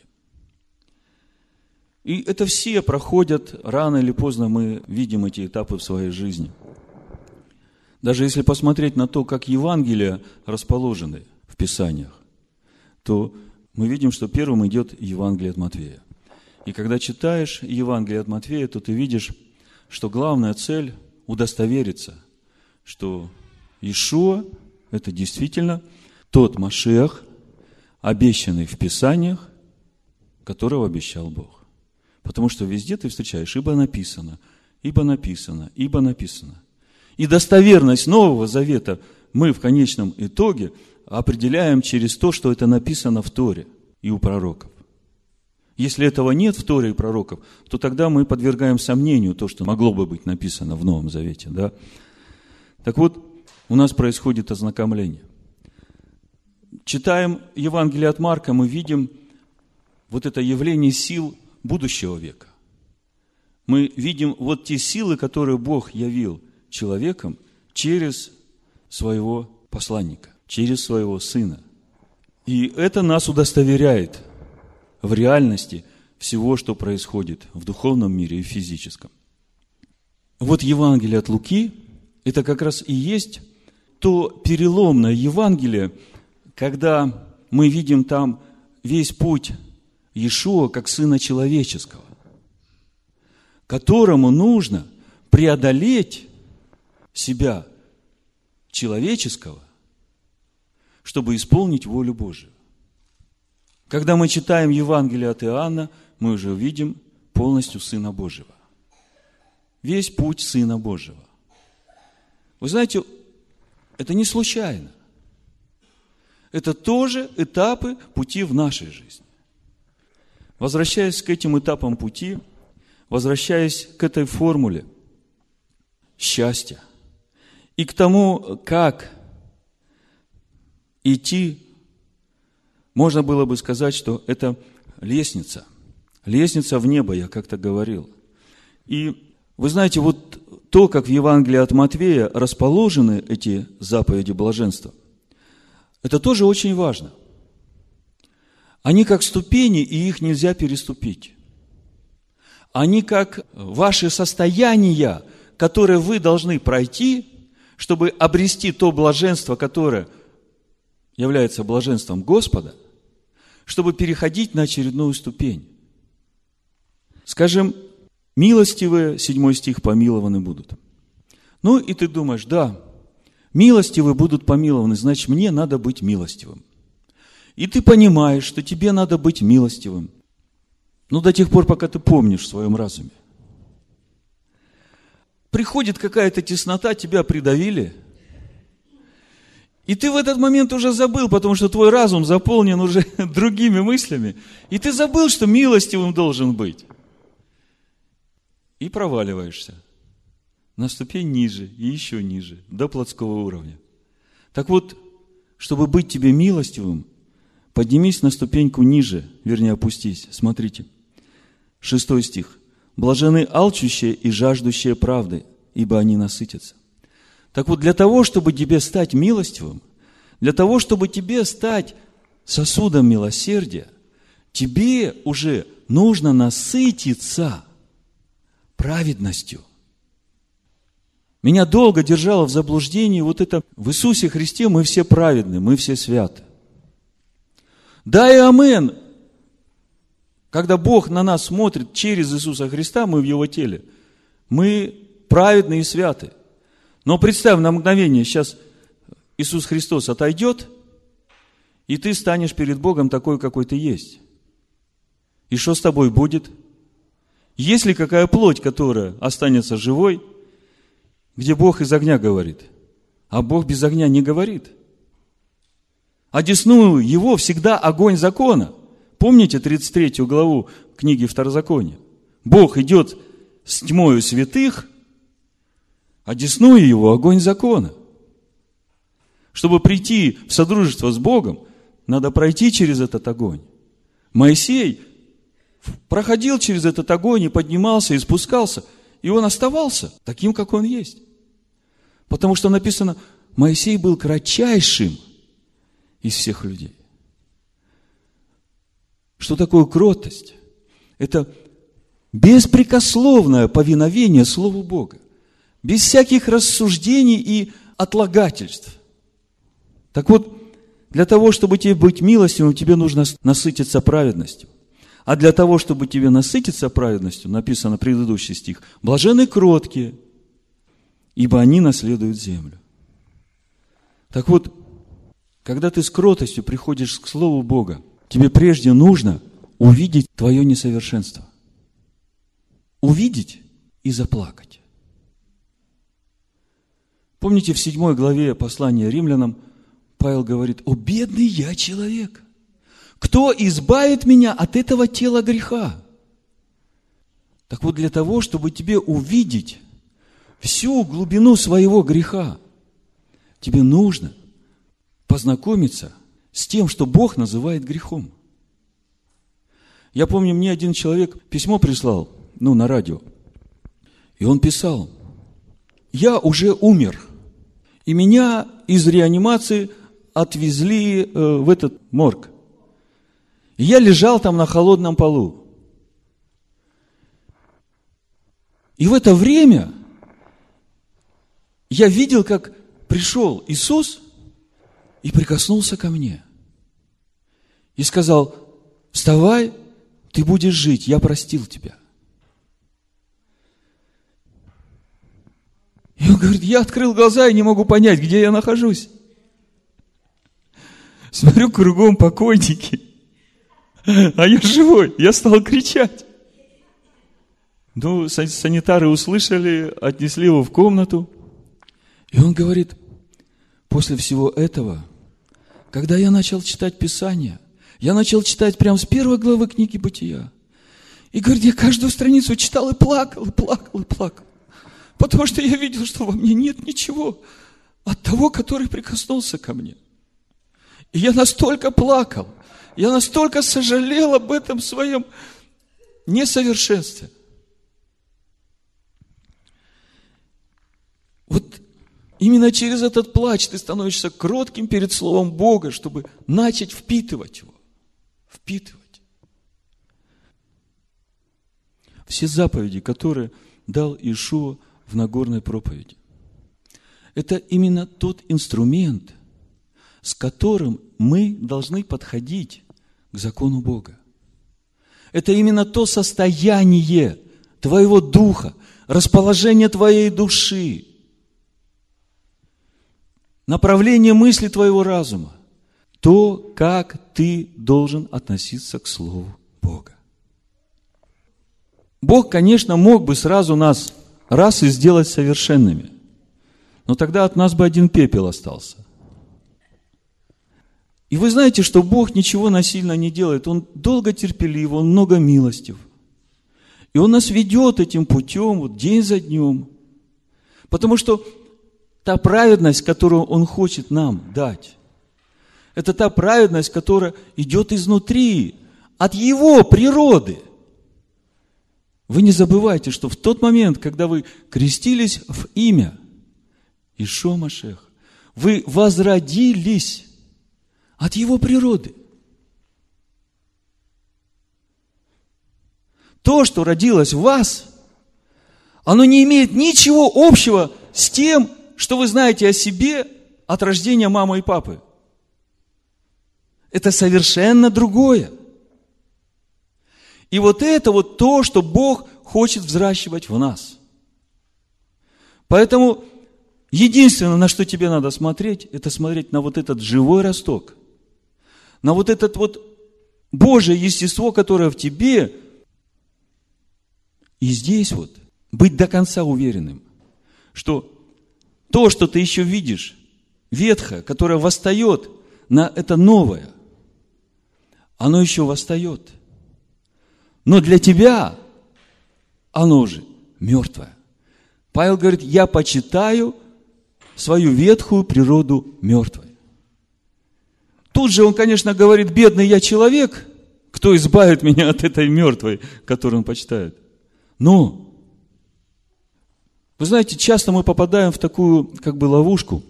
И это все проходят, рано или поздно мы видим эти этапы в своей жизни. Даже если посмотреть на то, как Евангелия расположены в Писаниях, то мы видим, что первым идет Евангелие от Матфея. И когда читаешь Евангелие от Матфея, то ты видишь, что главная цель – удостовериться, что Иешуа – это действительно тот Машиах, обещанный в Писаниях, которого обещал Бог. Потому что везде ты встречаешь «ибо написано», «ибо написано», «ибо написано». И достоверность Нового Завета мы в конечном итоге определяем через то, что это написано в Торе и у пророков. Если этого нет в Торе и пророков, то тогда мы подвергаем сомнению то, что могло бы быть написано в Новом Завете. Да? Так вот, у нас происходит ознакомление. Читаем Евангелие от Марка, мы видим вот это явление сил будущего века. мы видим вот те силы, которые Бог явил человеком через своего посланника, через своего Сына. И это нас удостоверяет в реальности всего, что происходит в духовном мире и в физическом. Вот Евангелие от Луки – это как раз и есть то переломное Евангелие, когда мы видим там весь путь Иешуа как Сына Человеческого, которому нужно преодолеть себя человеческого, чтобы исполнить волю Божию. Когда мы читаем Евангелие от Иоанна, мы уже видим полностью Сына Божьего. Весь путь Сына Божьего. Вы знаете, это не случайно. Это тоже этапы пути в нашей жизни. Возвращаясь к этим этапам пути, возвращаясь к этой формуле счастья и к тому, как идти, можно было бы сказать, что это лестница. Лестница в небо, я как-то говорил. И вы знаете, вот то, как в Евангелии от Матфея расположены эти заповеди блаженства, это тоже очень важно. Они как ступени, и их нельзя переступить. Они как ваши состояния, которые вы должны пройти, чтобы обрести то блаженство, которое является блаженством Господа, чтобы переходить на очередную ступень. Скажем, милостивые, седьмой стих, помилованы будут. Ну и ты думаешь, да, милостивые будут помилованы, значит, мне надо быть милостивым. И ты понимаешь, что тебе надо быть милостивым. Ну, до тех пор, пока ты помнишь в своем разуме. Приходит какая-то теснота, тебя придавили. И ты в этот момент уже забыл, потому что твой разум заполнен уже другими мыслями. И ты забыл, что милостивым должен быть. И проваливаешься. На ступень ниже и еще ниже, до плотского уровня. Так вот, чтобы быть тебе милостивым, поднимись на ступеньку ниже, вернее, опустись. Смотрите. Шестой стих. Блажены алчущие и жаждущие правды, ибо они насытятся. Так вот, для того, чтобы тебе стать милостивым, для того, чтобы тебе стать сосудом милосердия, тебе уже нужно насытиться праведностью. Меня долго держало в заблуждении вот это: в Иисусе Христе мы все праведны, мы все святы. Да и амен. Когда Бог на нас смотрит через Иисуса Христа, мы в Его теле, мы праведны и святы. Но представь на мгновение, сейчас Иисус Христос отойдет, и ты станешь перед Богом такой, какой ты есть. И что с тобой будет? Есть ли какая плоть, которая останется живой, где Бог из огня говорит? А Бог без огня не говорит. Одесную Его всегда огонь закона. Помните тридцать третью главу книги Второзакония? Бог идет с тьмою святых, одесную Его огонь закона. Чтобы прийти в содружество с Богом, надо пройти через этот огонь. Моисей проходил через этот огонь и поднимался, и спускался, и он оставался таким, как он есть. Потому что написано, Моисей был кратчайшим из всех людей. Что такое кротость? Это беспрекословное повиновение Слову Бога, без всяких рассуждений и отлагательств. Так вот, для того, чтобы тебе быть милостивым, тебе нужно насытиться праведностью. А для того, чтобы тебе насытиться праведностью, написано предыдущий стих, блаженны кроткие, ибо они наследуют землю. Так вот, когда ты с кротостью приходишь к Слову Бога, тебе прежде нужно увидеть твое несовершенство. Увидеть и заплакать. Помните, в седьмой главе послания Римлянам Павел говорит: «О, бедный я человек! Кто избавит меня от этого тела греха?» Так вот, для того, чтобы тебе увидеть всю глубину своего греха, тебе нужно познакомиться с тем, что Бог называет грехом. Я помню, мне один человек письмо прислал, ну, на радио. И он писал: «Я уже умер, и меня из реанимации отвезли в этот морг. И я лежал там на холодном полу. И в это время я видел, как пришел Иисус и прикоснулся ко мне. И сказал: вставай, ты будешь жить, я простил тебя». И он говорит: я открыл глаза и не могу понять, где я нахожусь. Смотрю, кругом покойники, а я живой, я стал кричать. Ну, санитары услышали, отнесли его в комнату. И он говорит: после всего этого, когда я начал читать Писание, я начал читать прямо с первой главы книги Бытия. И говорит, я каждую страницу читал и плакал, и плакал, и плакал. Потому что я видел, что во мне нет ничего от того, который прикоснулся ко мне. И я настолько плакал, я настолько сожалел об этом своем несовершенстве. Вот именно через этот плач ты становишься кротким перед Словом Бога, чтобы начать впитывать его. Впитывать. Все заповеди, которые дал Иешуа в Нагорной проповеди, это именно тот инструмент, с которым мы должны подходить к закону Бога. Это именно то состояние твоего духа, расположение твоей души, направление мысли твоего разума, то, как ты должен относиться к Слову Бога. Бог, конечно, мог бы сразу нас раз и сделать совершенными, но тогда от нас бы один пепел остался. И вы знаете, что Бог ничего насильно не делает. Он долго терпелив, Он много милостив. И Он нас ведет этим путем вот, день за днем. Потому что та праведность, которую Он хочет нам дать, это та праведность, которая идет изнутри, от Его природы. Вы не забывайте, что в тот момент, когда вы крестились в имя Иешуа Машеха, вы возродились от Его природы. То, что родилось в вас, оно не имеет ничего общего с тем, что вы знаете о себе от рождения мамы и папы. Это совершенно другое. И вот это вот то, что Бог хочет взращивать в нас. Поэтому единственное, на что тебе надо смотреть, это смотреть на вот этот живой росток, на вот это вот Божие естество, которое в тебе. И здесь вот быть до конца уверенным, что то, что ты еще видишь, ветхое, которое восстает на это новое, оно еще восстает. Но для тебя оно уже мертвое. Павел говорит: я почитаю свою ветхую природу мертвой. Тут же он, конечно, говорит: бедный я человек, кто избавит меня от этой мертвой, которую он почитает. Но, вы знаете, часто мы попадаем в такую, как бы, ловушку,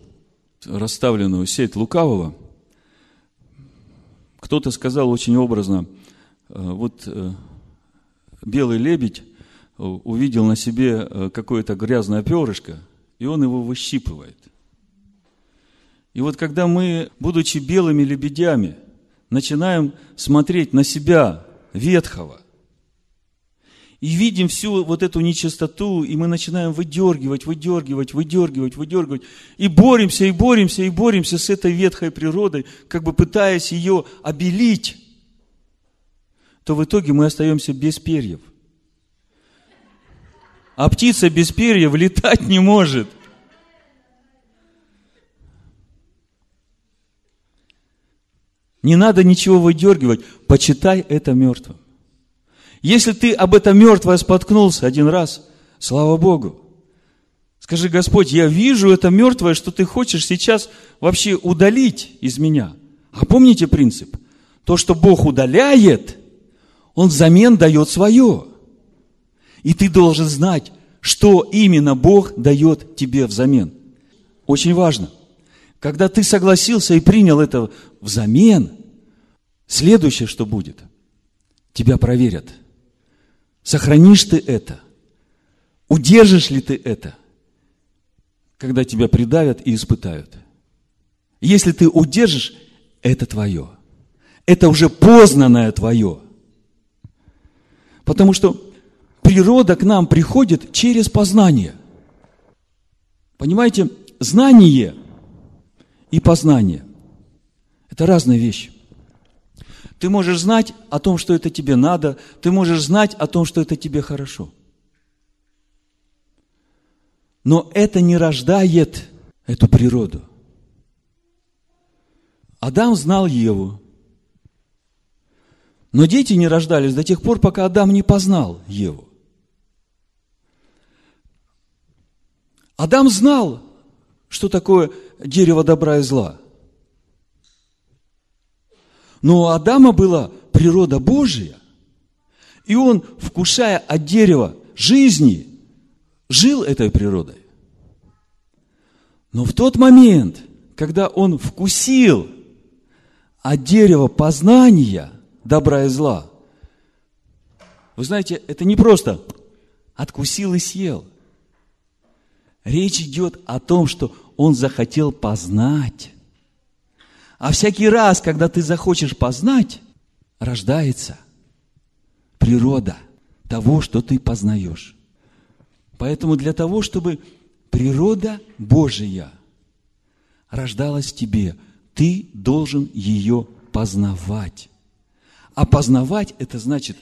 расставленную, сеть лукавого. Кто-то сказал очень образно: вот белый лебедь увидел на себе какое-то грязное перышко, и он его выщипывает. И вот когда мы, будучи белыми лебедями, начинаем смотреть на себя ветхого, и видим всю вот эту нечистоту, и мы начинаем выдергивать, выдергивать, выдергивать, выдергивать, и боремся, и боремся, и боремся с этой ветхой природой, как бы пытаясь ее обелить, то в итоге мы остаемся без перьев. А птица без перьев летать не может. Не надо ничего выдергивать, почитай это мертвым. Если ты об этом мертвое споткнулся один раз, слава Богу, скажи: Господь, я вижу это мертвое, что ты хочешь сейчас вообще удалить из меня. А помните принцип? То, что Бог удаляет, Он взамен дает свое. И ты должен знать, что именно Бог дает тебе взамен. Очень важно. Когда ты согласился и принял это взамен, следующее, что будет, тебя проверят. Сохранишь ты это? Удержишь ли ты это? Когда тебя придавят и испытают. Если ты удержишь, это твое. Это уже познанное твое. Потому что природа к нам приходит через познание. Понимаете, знание и познание – это разные вещи. Ты можешь знать о том, что это тебе надо, ты можешь знать о том, что это тебе хорошо. Но это не рождает эту природу. Адам знал Еву. Но дети не рождались до тех пор, пока Адам не познал Еву. Адам знал, что такое дерево добра и зла. Но у Адама была природа Божья, и он, вкушая от дерева жизни, жил этой природой. Но в тот момент, когда он вкусил от дерева познания добра и зла, вы знаете, это не просто откусил и съел. Речь идет о том, что он захотел познать. А всякий раз, когда ты захочешь познать, рождается природа того, что ты познаешь. Поэтому для того, чтобы природа Божия рождалась в тебе, ты должен ее познавать. А познавать – это значит,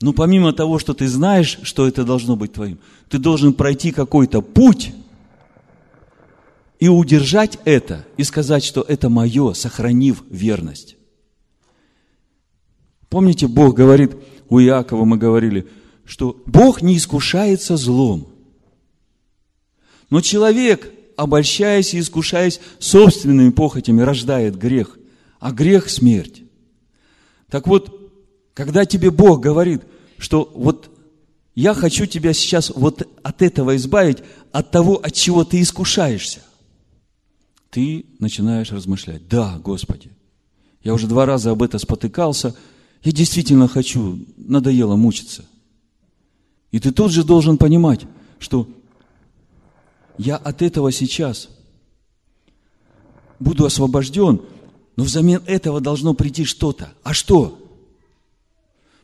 ну, помимо того, что ты знаешь, что это должно быть твоим, ты должен пройти какой-то путь и удержать это, и сказать, что это мое, сохранив верность. Помните, Бог говорит, у Иакова мы говорили, что Бог не искушается злом. Но человек, обольщаясь и искушаясь собственными похотями, рождает грех, а грех – смерть. Так вот, когда тебе Бог говорит, что вот я хочу тебя сейчас вот от этого избавить, от того, от чего ты искушаешься, ты начинаешь размышлять. Да, Господи, я уже два раза об этом спотыкался, я действительно хочу, надоело мучиться. И ты тут же должен понимать, что я от этого сейчас буду освобожден, но взамен этого должно прийти что-то. А что?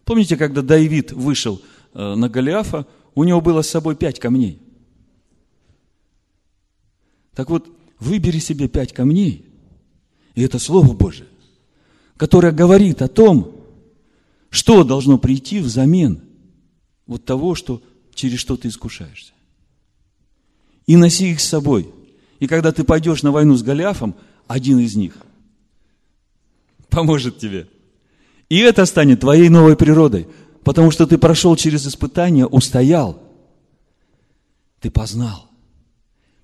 Помните, когда Давид вышел на Голиафа, у него было с собой пять камней. Так вот, выбери себе пять камней, и это Слово Божие, которое говорит о том, что должно прийти взамен вот того, что, через что ты искушаешься. И носи их с собой. И когда ты пойдешь на войну с Голиафом, один из них поможет тебе. И это станет твоей новой природой, потому что ты прошел через испытание, устоял. Ты познал.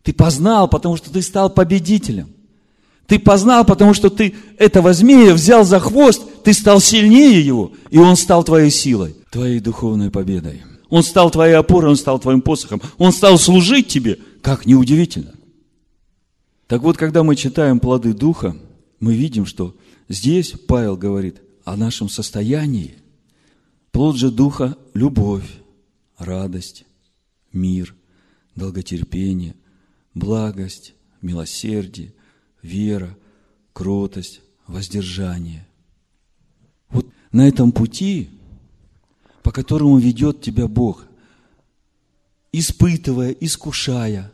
Ты познал, потому что ты стал победителем. Ты познал, потому что ты этого змея взял за хвост, ты стал сильнее его, и он стал твоей силой, твоей духовной победой. Он стал твоей опорой, он стал твоим посохом, он стал служить тебе, как неудивительно. Так вот, когда мы читаем плоды Духа, мы видим, что здесь Павел говорит о нашем состоянии. Плод же Духа – любовь, радость, мир, долготерпение, благость, милосердие, вера, кротость, воздержание. Вот на этом пути, по которому ведет тебя Бог, испытывая, искушая,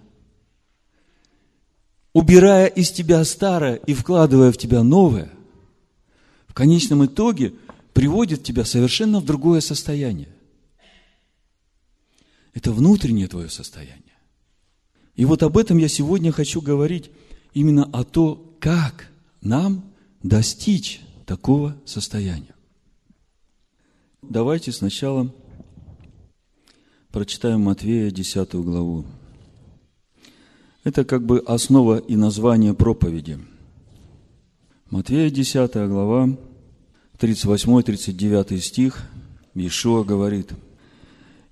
убирая из тебя старое и вкладывая в тебя новое, в конечном итоге приводит тебя совершенно в другое состояние. Это внутреннее твое состояние. И вот об этом я сегодня хочу говорить, именно о том, как нам достичь такого состояния. Давайте сначала прочитаем Матвея десятую главу. Это как бы основа и название проповеди. Матвея десятая глава, тридцать восьмой тридцать девятый стих. Иешуа говорит: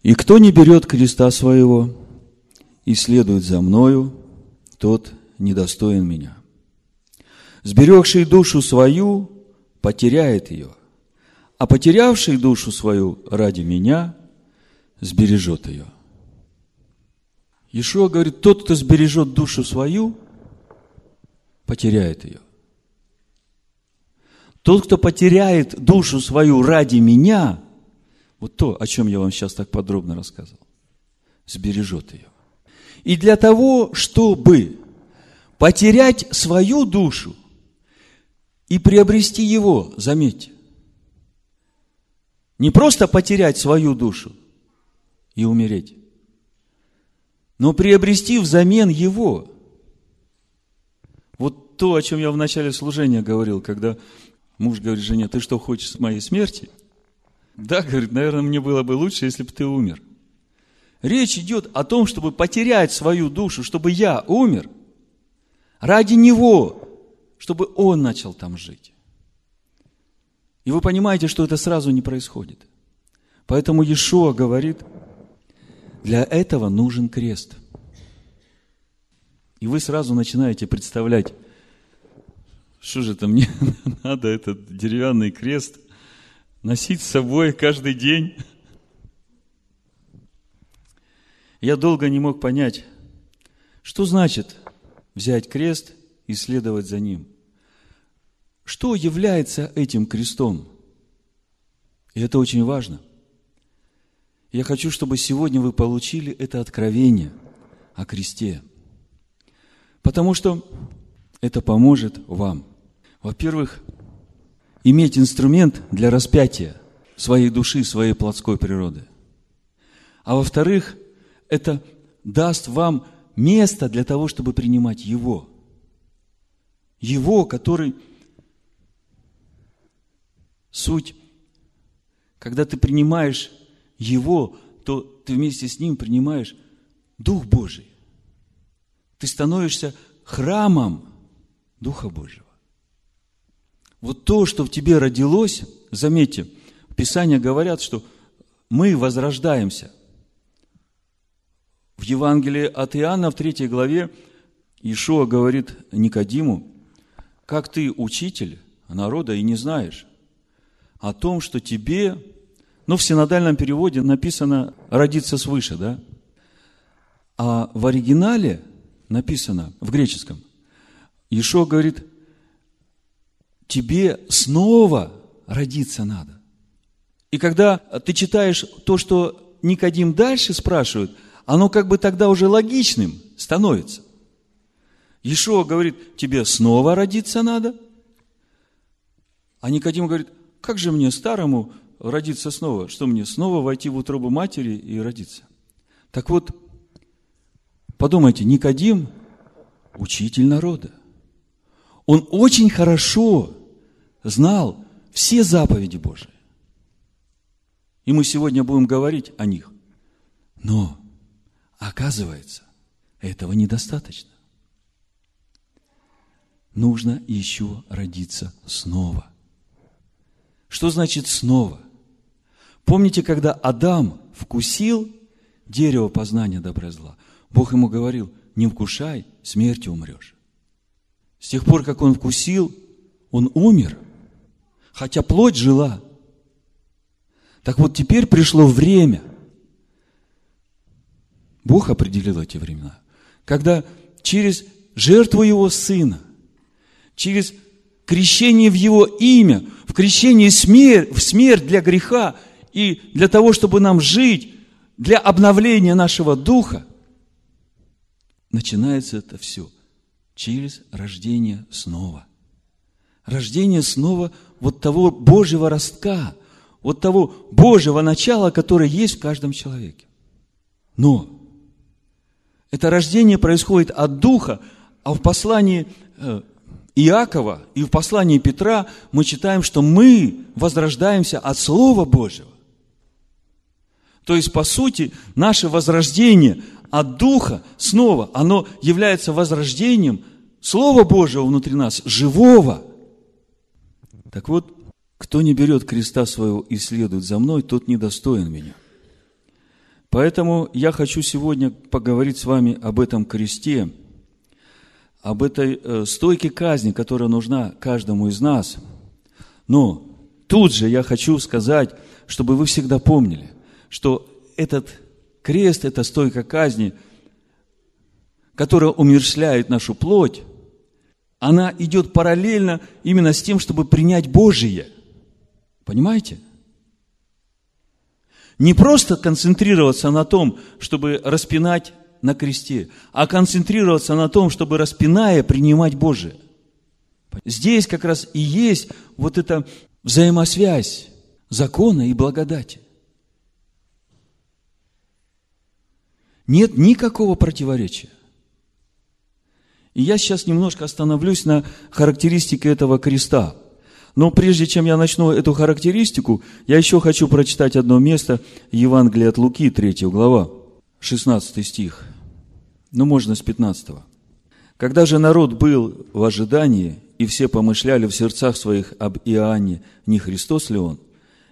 И кто не берет креста своего и следует за мною, тот недостоин меня. Сберегший душу свою потеряет ее, а потерявший душу свою ради меня сбережет ее. Иешуа говорит, тот, кто сбережет душу свою, потеряет ее. Тот, кто потеряет душу свою ради меня, вот то, о чем я вам сейчас так подробно рассказывал, сбережет ее. И для того, чтобы потерять свою душу и приобрести его, заметьте, не просто потерять свою душу и умереть, но приобрести взамен его. Вот то, о чем я в начале служения говорил, когда муж говорит жене, ты что, хочешь моей смерти? Да, говорит, наверное, мне было бы лучше, если бы ты умер. Речь идет о том, чтобы потерять свою душу, чтобы я умер, ради него, чтобы он начал там жить. И вы понимаете, что это сразу не происходит. Поэтому Иешуа говорит, для этого нужен крест. И вы сразу начинаете представлять, что же это мне надо, этот деревянный крест носить с собой каждый день. Я долго не мог понять, что значит взять крест и следовать за ним. Что является этим крестом? И это очень важно. Я хочу, чтобы сегодня вы получили это откровение о кресте. Потому что это поможет вам. Во-первых, иметь инструмент для распятия своей души, своей плотской природы. А во-вторых, это даст вам место для того, чтобы принимать Его. Его, который суть, когда ты принимаешь Его, то ты вместе с Ним принимаешь Дух Божий. Ты становишься храмом Духа Божьего. Вот то, что в тебе родилось, заметьте, Писания говорят, что мы возрождаемся. В Евангелии от Иоанна в третьей главе Иешуа говорит Никодиму, как ты учитель народа и не знаешь о том, что тебе, ну в синодальном переводе написано родиться свыше, да? А в оригинале написано, в греческом, Иешуа говорит, тебе снова родиться надо. И когда ты читаешь то, что Никодим дальше спрашивает, оно как бы тогда уже логичным становится. Иешуа говорит, тебе снова родиться надо. А Никодим говорит, как же мне старому родиться снова? Что мне снова войти в утробу матери и родиться? Так вот, подумайте, Никодим – учитель народа. Он очень хорошо знал все заповеди Божии. И мы сегодня будем говорить о них. Но, оказывается, этого недостаточно. Нужно еще родиться снова. Что значит снова? Помните, когда Адам вкусил дерево познания добра и зла? Бог ему говорил, не вкушай, смертью умрешь. С тех пор, как он вкусил, он умер, хотя плоть жила. Так вот, теперь пришло время. Бог определил эти времена, когда через жертву Его Сына, через крещение в Его имя, в крещении смерть, в смерть для греха и для того, чтобы нам жить, для обновления нашего духа, начинается это все через рождение снова. Рождение снова вот того Божьего ростка, вот того Божьего начала, которое есть в каждом человеке. Но это рождение происходит от Духа, а в послании Иакова и в послании Петра мы читаем, что мы возрождаемся от Слова Божьего. То есть, по сути, наше возрождение от Духа снова, оно является возрождением Слова Божьего внутри нас, живого. Так вот, кто не берет креста своего и следует за мной, тот недостоин меня. Поэтому я хочу сегодня поговорить с вами об этом кресте, об этой стойке казни, которая нужна каждому из нас. Но тут же я хочу сказать, чтобы вы всегда помнили, что этот крест, эта стойка казни, которая умерщвляет нашу плоть, она идет параллельно именно с тем, чтобы принять Божие. Понимаете? Не просто концентрироваться на том, чтобы распинать на кресте, а концентрироваться на том, чтобы, распиная, принимать Божие. Здесь как раз и есть вот эта взаимосвязь закона и благодати. Нет никакого противоречия. И я сейчас немножко остановлюсь на характеристике этого креста. Но прежде чем я начну эту характеристику, я еще хочу прочитать одно место, Евангелие от Луки, третья глава, шестнадцатый стих. Ну, можно с пятнадцатого. «Когда же народ был в ожидании, и все помышляли в сердцах своих об Иоанне, не Христос ли он?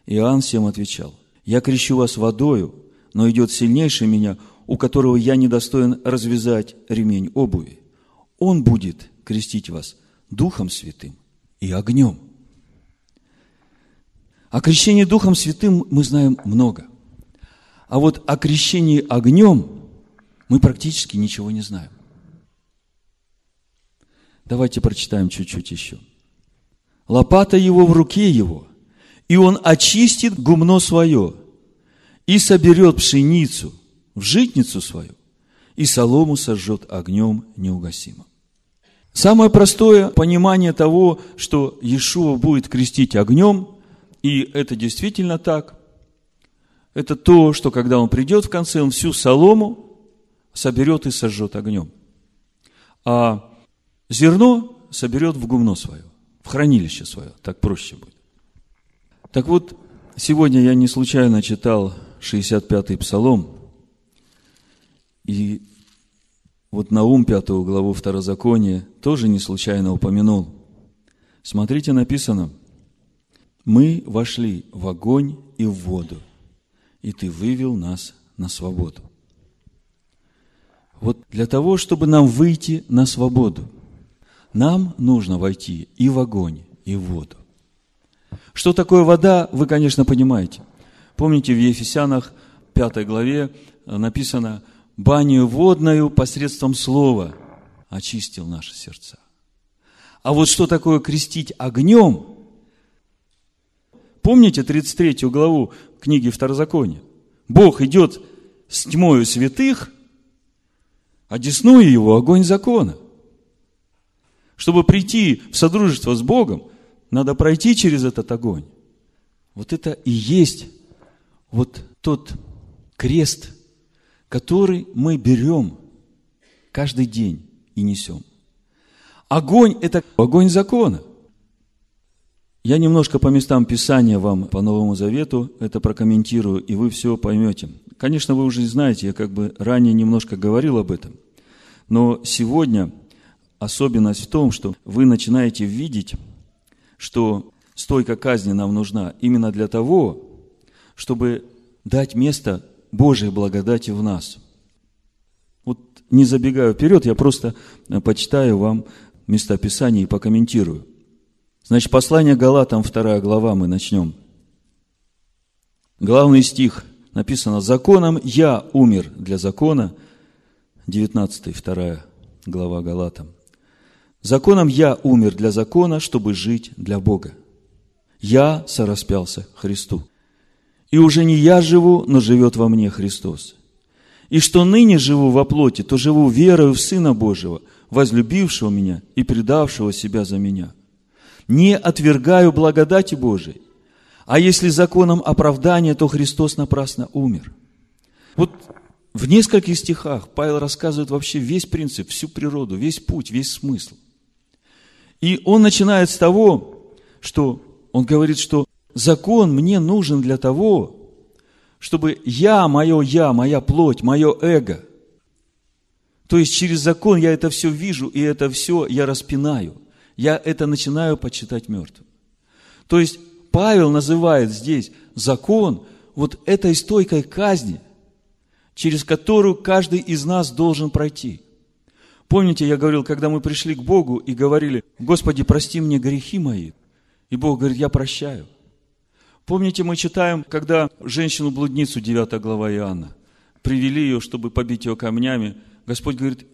Иоанн всем отвечал: я крещу вас водою, но идет сильнейший меня, у которого я не достоин развязать ремень обуви. Он будет крестить вас Духом Святым и огнем». О крещении Духом Святым мы знаем много. А вот о крещении огнем мы практически ничего не знаем. Давайте прочитаем чуть-чуть еще. «Лопата его в руке его, и он очистит гумно свое, и соберет пшеницу в житницу свою, и солому сожжет огнем неугасимым». Самое простое понимание того, что Иешуа будет крестить огнем, и это действительно так, это то, что когда он придет в конце, он всю солому соберет и сожжет огнем. А зерно соберет в гумно свое, в хранилище свое, так проще будет. Так вот, сегодня я не случайно читал шестьдесят пятый псалом, и вот Наум, пятую главу Второзакония, тоже не случайно упомянул. Смотрите, написано: «Мы вошли в огонь и в воду, и Ты вывел нас на свободу». Вот для того, чтобы нам выйти на свободу, нам нужно войти и в огонь, и в воду. Что такое вода, вы, конечно, понимаете. Помните, в Ефесянах, пятой главе, написано: «Банию водною посредством слова очистил наши сердца». А вот что такое крестить огнем? Помните тридцать третью главу книги Второзакония? Бог идет с тьмою святых, одесную его огонь закона. Чтобы прийти в содружество с Богом, надо пройти через этот огонь. Вот это и есть вот тот крест, который мы берем каждый день и несем. Огонь – это огонь закона. Я немножко по местам Писания вам по Новому Завету это прокомментирую, и вы все поймете. Конечно, вы уже знаете, я как бы ранее немножко говорил об этом, но сегодня особенность в том, что вы начинаете видеть, что стойка казни нам нужна именно для того, чтобы дать место Божьей благодати в нас. Вот не забегаю вперед, я просто почитаю вам места Писания и покомментирую. Значит, послание Галатам, вторая глава, мы начнем. Главный стих написано: «Законом я умер для закона». девятнадцатая, вторая глава Галатам. «Законом я умер для закона, чтобы жить для Бога. Я сораспялся Христу. И уже не я живу, но живет во мне Христос. И что ныне живу во плоти, то живу верою в Сына Божьего, возлюбившего меня и предавшего себя за меня. Не отвергаю благодати Божией, а если законом оправдания, то Христос напрасно умер». Вот в нескольких стихах Павел рассказывает вообще весь принцип, всю природу, весь путь, весь смысл. И он начинает с того, что он говорит, что закон мне нужен для того, чтобы я, мое я, моя плоть, мое эго, то есть через закон я это все вижу, и это все я распинаю. Я это начинаю почитать мертвым. То есть Павел называет здесь закон вот этой стойкой казни, через которую каждый из нас должен пройти. Помните, я говорил, когда мы пришли к Богу и говорили: «Господи, прости мне грехи мои», и Бог говорит: «Я прощаю». Помните, мы читаем, когда женщину-блудницу, девятая глава Иоанна, привели ее, чтобы побить ее камнями, Господь говорит: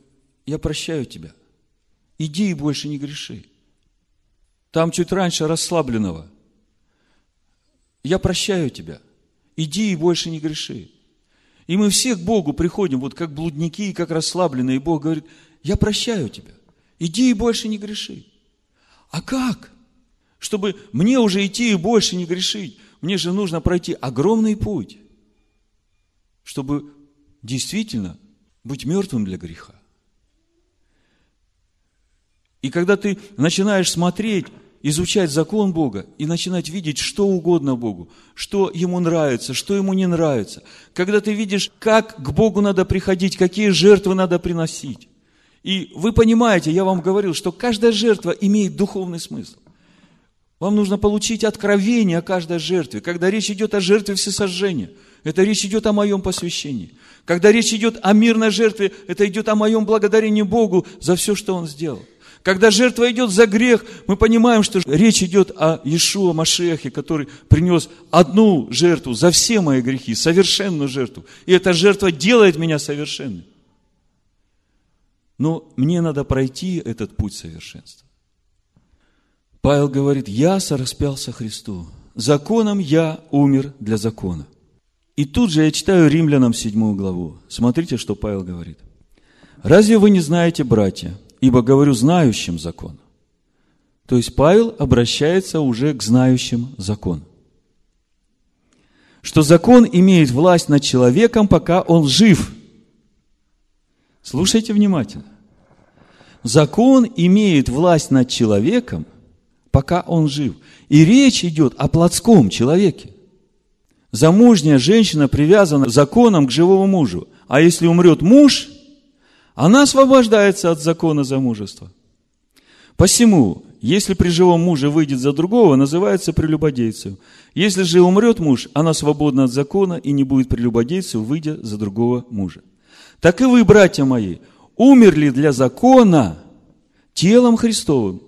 «Я прощаю тебя, иди и больше не греши». Там чуть раньше расслабленного: «Я прощаю тебя, иди и больше не греши». И мы все к Богу приходим, вот как блудники и как расслабленные, и Бог говорит: «Я прощаю тебя, иди и больше не греши». А как? Чтобы мне уже идти и больше не грешить, мне же нужно пройти огромный путь, чтобы действительно быть мертвым для греха. И когда ты начинаешь смотреть, изучать закон Бога и начинать видеть что угодно Богу, что Ему нравится, что Ему не нравится, когда ты видишь, как к Богу надо приходить, какие жертвы надо приносить. И вы понимаете, я вам говорил, что каждая жертва имеет духовный смысл. Вам нужно получить откровение о каждой жертве. Когда речь идет о жертве всесожжения, это речь идет о моем посвящении. Когда речь идет о мирной жертве, это идет о моем благодарении Богу за все, что Он сделал. Когда жертва идет за грех, мы понимаем, что речь идет о Иешуа Машиахе, который принес одну жертву за все мои грехи, совершенную жертву. И эта жертва делает меня совершенным. Но мне надо пройти этот путь совершенства. Павел говорит: «Я сораспялся Христу, законом я умер для закона». И тут же я читаю Римлянам седьмую главу. Смотрите, что Павел говорит. «Разве вы не знаете, братья, ибо говорю знающим закон». То есть Павел обращается уже к знающим закон. «Что закон имеет власть над человеком, пока он жив». Слушайте внимательно. Закон имеет власть над человеком, пока он жив. И речь идет о плотском человеке. Замужняя женщина привязана законом к живому мужу. А если умрет муж, она освобождается от закона замужества. Посему, если при живом муже выйдет за другого, называется прелюбодейцем. Если же умрет муж, она свободна от закона и не будет прелюбодейцем, выйдя за другого мужа. Так и вы, братья мои, умерли для закона телом Христовым,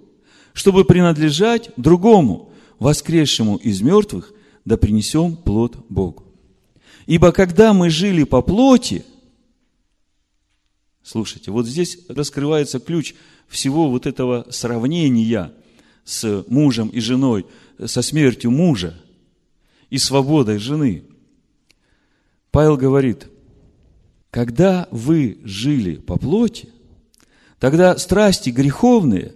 чтобы принадлежать другому, воскресшему из мертвых, да принесем плод Богу. Ибо когда мы жили по плоти». Слушайте, вот здесь раскрывается ключ всего вот этого сравнения с мужем и женой, со смертью мужа и свободой жены. Павел говорит: когда вы жили по плоти, тогда страсти греховные,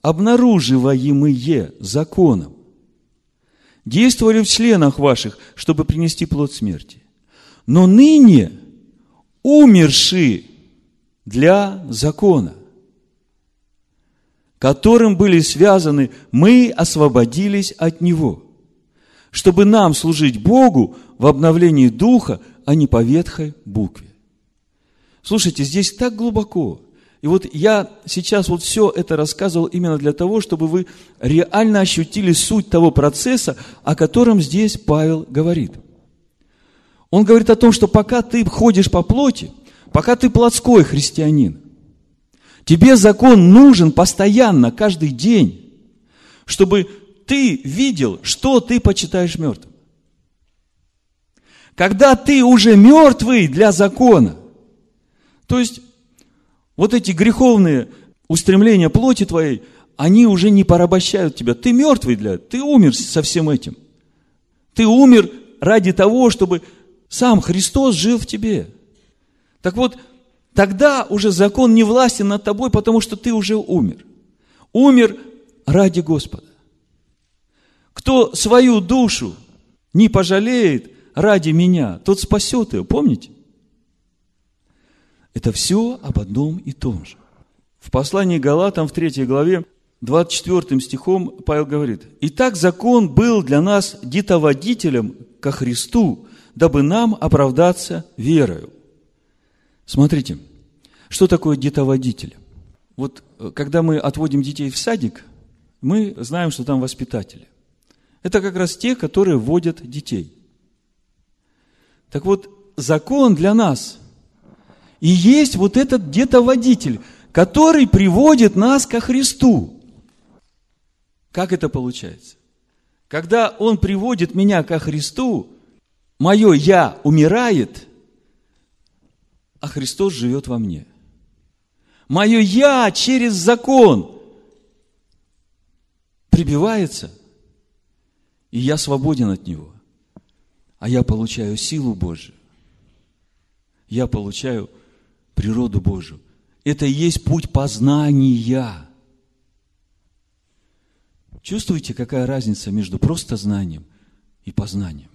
обнаруживаемые законом, действовали в членах ваших, чтобы принести плод смерти. Но ныне умерши для закона, которым были связаны, мы освободились от него, чтобы нам служить Богу в обновлении духа, а не по ветхой букве. Слушайте, здесь так глубоко. И вот я сейчас вот все это рассказывал именно для того, чтобы вы реально ощутили суть того процесса, о котором здесь Павел говорит. Он говорит о том, что пока ты ходишь по плоти, пока ты плотской христианин, тебе закон нужен постоянно, каждый день, чтобы ты видел, что ты почитаешь мертвым. Когда ты уже мертвый для закона, то есть вот эти греховные устремления плоти твоей, они уже не порабощают тебя. Ты мертвый для этого, ты умер со всем этим. Ты умер ради того, чтобы сам Христос жил в тебе. Так вот, тогда уже закон не властен над тобой, потому что ты уже умер. Умер ради Господа. Кто свою душу не пожалеет ради меня, тот спасет ее, помните? Это все об одном и том же. В послании Галатам в третьей главе двадцать четвёртым стихом Павел говорит: «Итак, закон был для нас детоводителем ко Христу, дабы нам оправдаться верою». Смотрите, что такое детоводитель? Вот когда мы отводим детей в садик, мы знаем, что там воспитатели. Это как раз те, которые водят детей. Так вот, закон для нас. И есть вот этот где-то водитель, который приводит нас ко Христу. Как это получается? Когда Он приводит меня ко Христу, мое «я» умирает, а Христос живет во мне. Мое «я» через закон прибивается, и я свободен от него. А я получаю силу Божию. Я получаю природу Божию. Это и есть путь познания. Чувствуете, какая разница между просто знанием и познанием?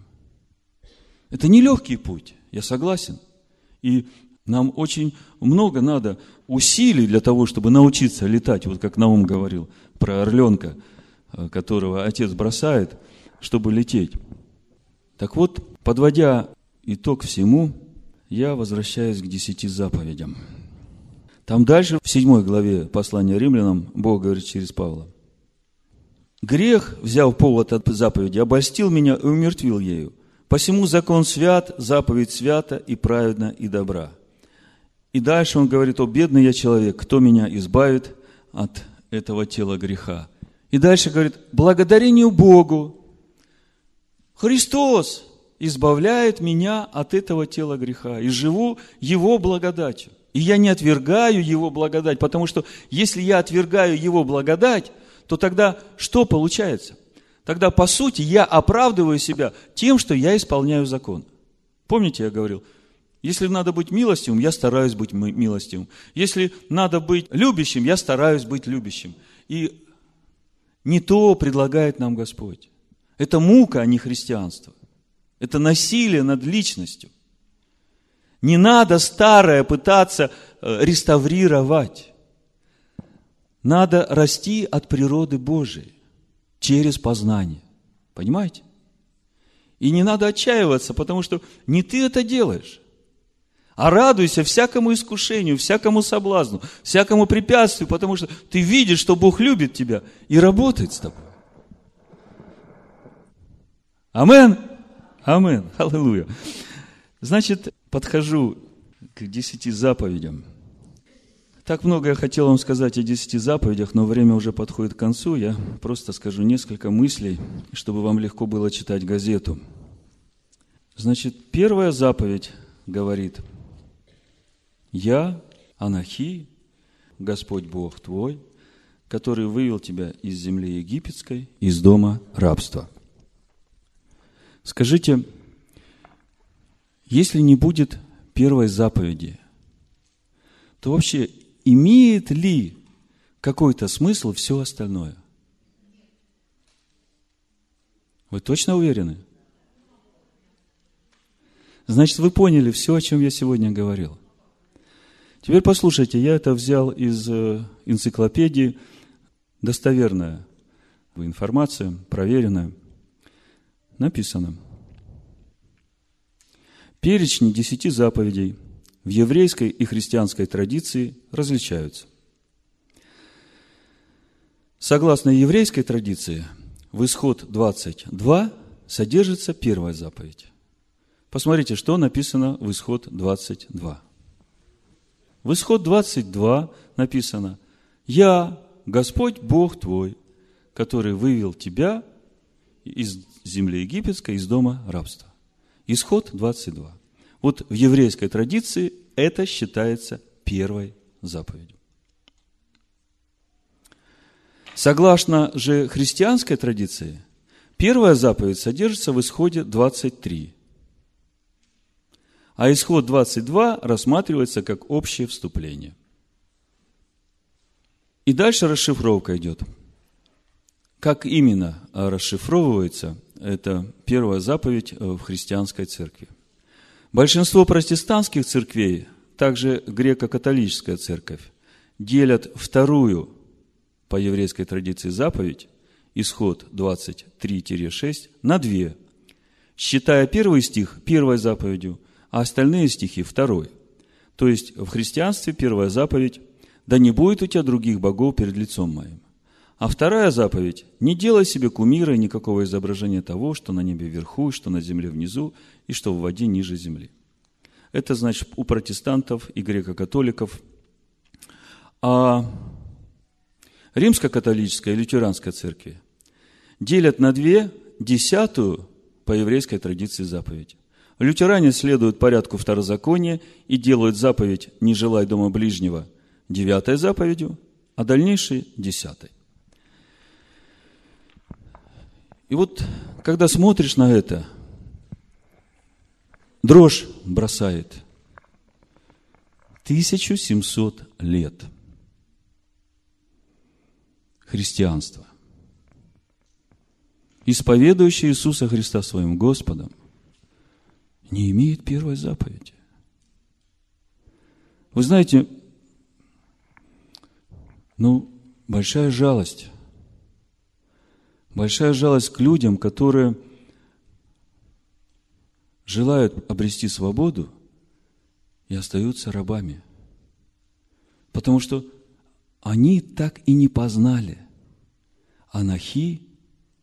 Это нелегкий путь, я согласен. И нам очень много надо усилий для того, чтобы научиться летать. Вот как Наум говорил про орленка, которого отец бросает, чтобы лететь. Так вот, подводя итог всему, я возвращаюсь к десяти заповедям. Там дальше, в седьмой главе послания Римлянам, Бог говорит через Павла. «Грех, взяв повод от заповеди, обольстил меня и умертвил ею. Посему закон свят, заповедь свята и праведна и добра». И дальше он говорит: «О, бедный я человек, кто меня избавит от этого тела греха?» И дальше говорит: «Благодарению Богу, Христос избавляет меня от этого тела греха, и живу Его благодатью. И я не отвергаю Его благодать, потому что если я отвергаю Его благодать, то тогда что получается? Тогда, по сути, я оправдываю себя тем, что я исполняю закон. Помните, я говорил, если надо быть милостивым, я стараюсь быть милостивым. Если надо быть любящим, я стараюсь быть любящим. И не то предлагает нам Господь. Это мука, а не христианство. Это насилие над личностью. Не надо старое пытаться реставрировать. Надо расти от природы Божией через познание. Понимаете? И не надо отчаиваться, потому что не ты это делаешь. А радуйся всякому искушению, всякому соблазну, всякому препятствию, потому что ты видишь, что Бог любит тебя и работает с тобой. Амен! Амен! Аллилуйя! Значит, подхожу к десяти заповедям. Так много я хотел вам сказать о десяти заповедях, но время уже подходит к концу. Я просто скажу несколько мыслей, чтобы вам легко было читать газету. Значит, первая заповедь говорит: «Я, Анахи, Господь Бог твой, который вывел тебя из земли египетской, из дома рабства». Скажите, если не будет первой заповеди, то вообще имеет ли какой-то смысл все остальное? Вы точно уверены? Значит, вы поняли все, о чем я сегодня говорил. Теперь послушайте, я это взял из энциклопедии, достоверная информация, проверенная. Написано: перечни десяти заповедей в еврейской и христианской традиции различаются. Согласно еврейской традиции, в Исход двадцать два содержится первая заповедь. Посмотрите, что написано в Исход двадцать два. В Исход двадцать два написано: «Я, Господь Бог твой, который вывел тебя из земли египетской, из дома рабства». Исход двадцать два. Вот в еврейской традиции это считается первой заповедью. Согласно же христианской традиции, первая заповедь содержится в Исходе двадцать три. А Исход двадцать два рассматривается как общее вступление. И дальше расшифровка идет. Как именно расшифровывается эта первая заповедь в христианской церкви? Большинство протестантских церквей, также греко-католическая церковь, делят вторую по еврейской традиции заповедь, Исход двадцать три шесть, на две, считая первый стих первой заповедью, а остальные стихи второй. То есть в христианстве первая заповедь: «Да не будет у тебя других богов перед лицом моим». А вторая заповедь: «Не делай себе кумира и никакого изображения того, что на небе вверху, что на земле внизу, и что в воде ниже земли». Это, значит, у протестантов и греко-католиков. А римско-католическая и лютеранская церкви делят на две десятую по еврейской традиции заповедь. Лютеране следуют порядку второзакония и делают заповедь «Не желай дома ближнего» девятой заповедью, а дальнейшей – десятой. И вот, когда смотришь на это, дрожь бросает. тысяча семьсот лет христианства, исповедующий Иисуса Христа своим Господом, не имеет первой заповеди. Вы знаете, ну, большая жалость. Большая жалость к людям, которые желают обрести свободу и остаются рабами. Потому что они так и не познали Анахи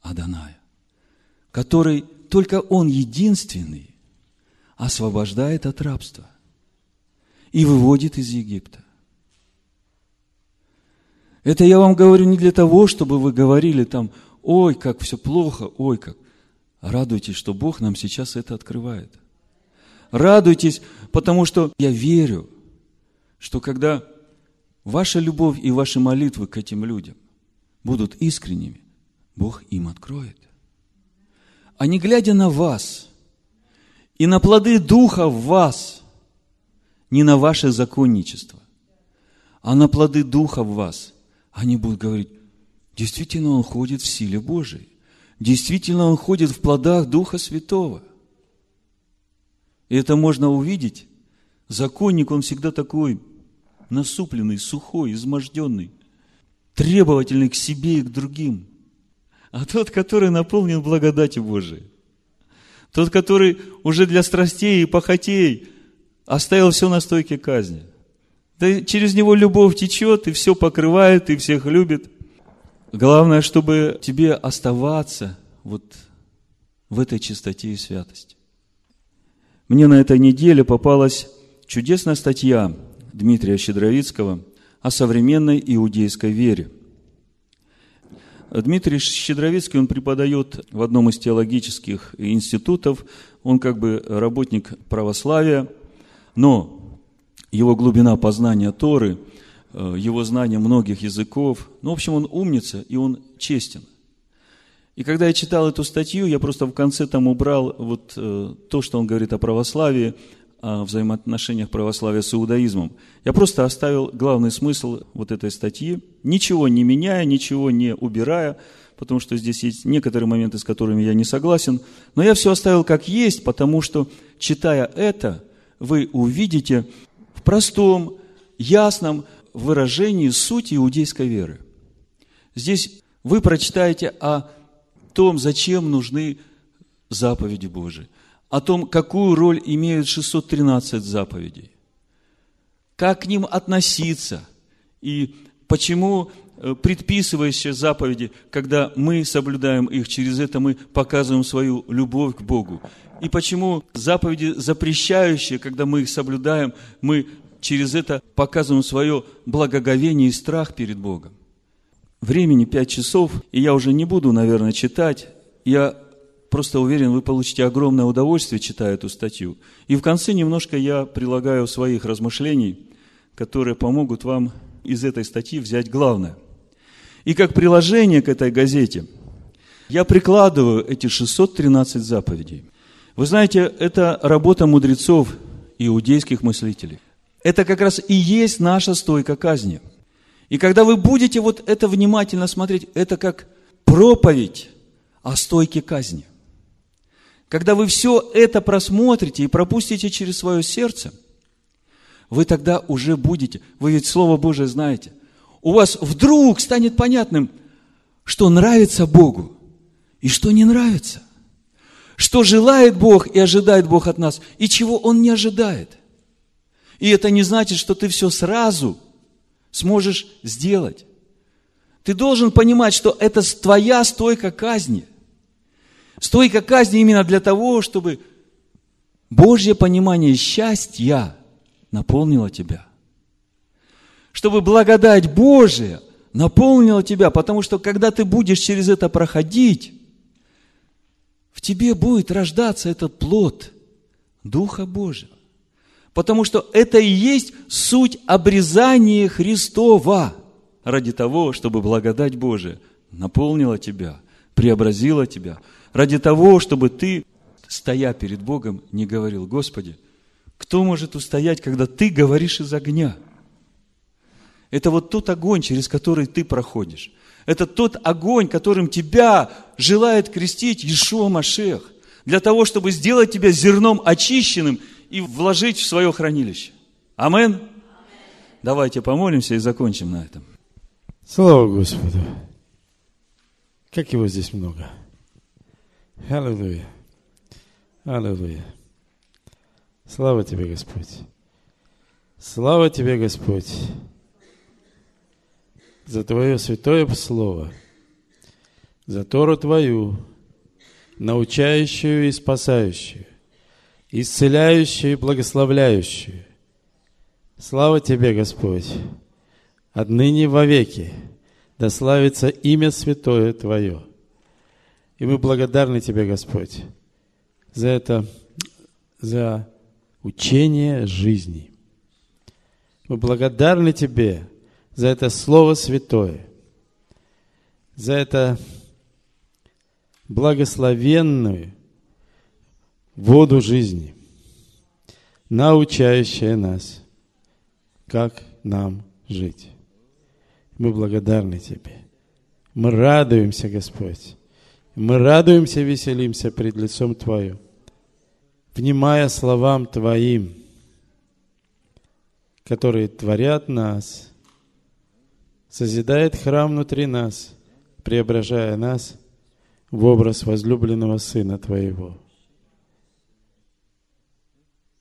Адоная, который, только он единственный, освобождает от рабства и выводит из Египта. Это я вам говорю не для того, чтобы вы говорили там, ой, как все плохо, ой, как. Радуйтесь, что Бог нам сейчас это открывает. Радуйтесь, потому что я верю, что когда ваша любовь и ваши молитвы к этим людям будут искренними, Бог им откроет. А не глядя на вас, и на плоды Духа в вас, не на ваше законничество, а на плоды Духа в вас, они будут говорить, действительно, он ходит в силе Божией, действительно, он ходит в плодах Духа Святого. И это можно увидеть. Законник, он всегда такой насупленный, сухой, изможденный, требовательный к себе и к другим. А тот, который наполнен благодатью Божией, тот, который уже для страстей и похотей оставил все на стойке казни. Да через него любовь течет, и все покрывает, и всех любит. Главное, чтобы тебе оставаться вот в этой чистоте и святости. Мне на этой неделе попалась чудесная статья Дмитрия Щедровицкого о современной иудейской вере. Дмитрий Щедровицкий, он преподает в одном из теологических институтов, он как бы работник православия, но его глубина познания Торы, его знание многих языков, ну, в общем, он умница и он честен. И когда я читал эту статью, я просто в конце там убрал вот то, что он говорит о православии, о взаимоотношениях православия с иудаизмом. Я просто оставил главный смысл вот этой статьи, ничего не меняя, ничего не убирая, потому что здесь есть некоторые моменты, с которыми я не согласен, но я все оставил как есть, потому что, читая это, вы увидите в простом, ясном выражении суть иудейской веры. Здесь вы прочитаете о том, зачем нужны заповеди Божии, о том, какую роль имеют шестьсот тринадцать заповедей, как к ним относиться и почему предписывающие заповеди, когда мы соблюдаем их, через это мы показываем свою любовь к Богу, и почему заповеди запрещающие, когда мы их соблюдаем, мы через это показываем свое благоговение и страх перед Богом. Времени пять часов, и я уже не буду, наверное, читать, я просто уверен, вы получите огромное удовольствие, читая эту статью. И в конце немножко я прилагаю своих размышлений, которые помогут вам из этой статьи взять главное. И как приложение к этой газете я прикладываю эти шестьсот тринадцать заповедей. Вы знаете, это работа мудрецов и иудейских мыслителей. Это как раз и есть наша стойка казни. И когда вы будете вот это внимательно смотреть, это как проповедь о стойке казни. Когда вы все это просмотрите и пропустите через свое сердце, вы тогда уже будете, вы ведь Слово Божие знаете, у вас вдруг станет понятным, что нравится Богу и что не нравится, что желает Бог и ожидает Бог от нас, и чего Он не ожидает. И это не значит, что ты все сразу сможешь сделать. Ты должен понимать, что это твоя стойка казни. Стойка казни именно для того, чтобы Божье понимание счастья наполнило тебя. Чтобы благодать Божия наполнила тебя, потому что, когда ты будешь через это проходить, в тебе будет рождаться этот плод Духа Божьего. Потому что это и есть суть обрезания Христова ради того, чтобы благодать Божия наполнила тебя, преобразила тебя, ради того, чтобы ты, стоя перед Богом, не говорил: Господи, кто может устоять, когда Ты говоришь из огня? Это вот тот огонь, через который ты проходишь. Это тот огонь, которым тебя желает крестить Иешуа Машиах, для того, чтобы сделать тебя зерном очищенным и вложить в свое хранилище. Амин? Давайте помолимся и закончим на этом. Слава Господу! Как его здесь много! Аллилуйя! Аллилуйя! Слава Тебе, Господь! Слава Тебе, Господь! За Твое святое Слово, за Тору Твою, научающую и спасающую, исцеляющую и благословляющую. Слава Тебе, Господь, отныне вовеки, да славится имя святое Твое. И мы благодарны Тебе, Господь, за это, за учение жизни. Мы благодарны Тебе за это Слово Святое, за это благословенную воду жизни, научающую нас, как нам жить. Мы благодарны Тебе. Мы радуемся, Господь. Мы радуемся, веселимся пред лицом Твоим, внимая словам Твоим, которые творят нас, созидает храм внутри нас, преображая нас в образ возлюбленного Сына Твоего.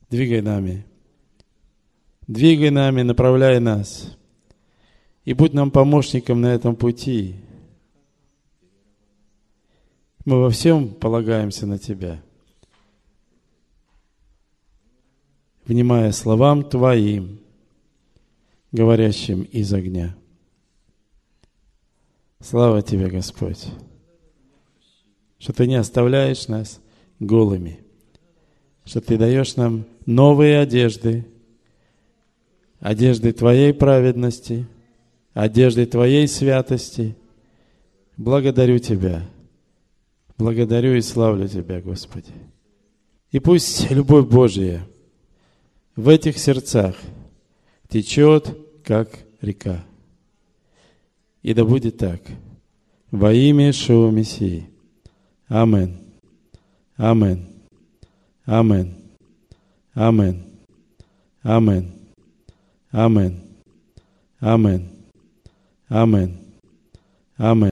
Двигай нами, двигай нами, направляй нас, и будь нам помощником на этом пути. Мы во всем полагаемся на Тебя, внимая словам Твоим, говорящим из огня. Слава Тебе, Господь, что Ты не оставляешь нас голыми, что Ты даешь нам новые одежды, одежды Твоей праведности, одежды Твоей святости. Благодарю Тебя, благодарю и славлю Тебя, Господи. И пусть любовь Божья в этих сердцах течет, как река. И да будет так. Во имя Иешуа Мессии. Амин. Амин. Амин. Амин. Амин. Амин. Амин. Амин. Амин.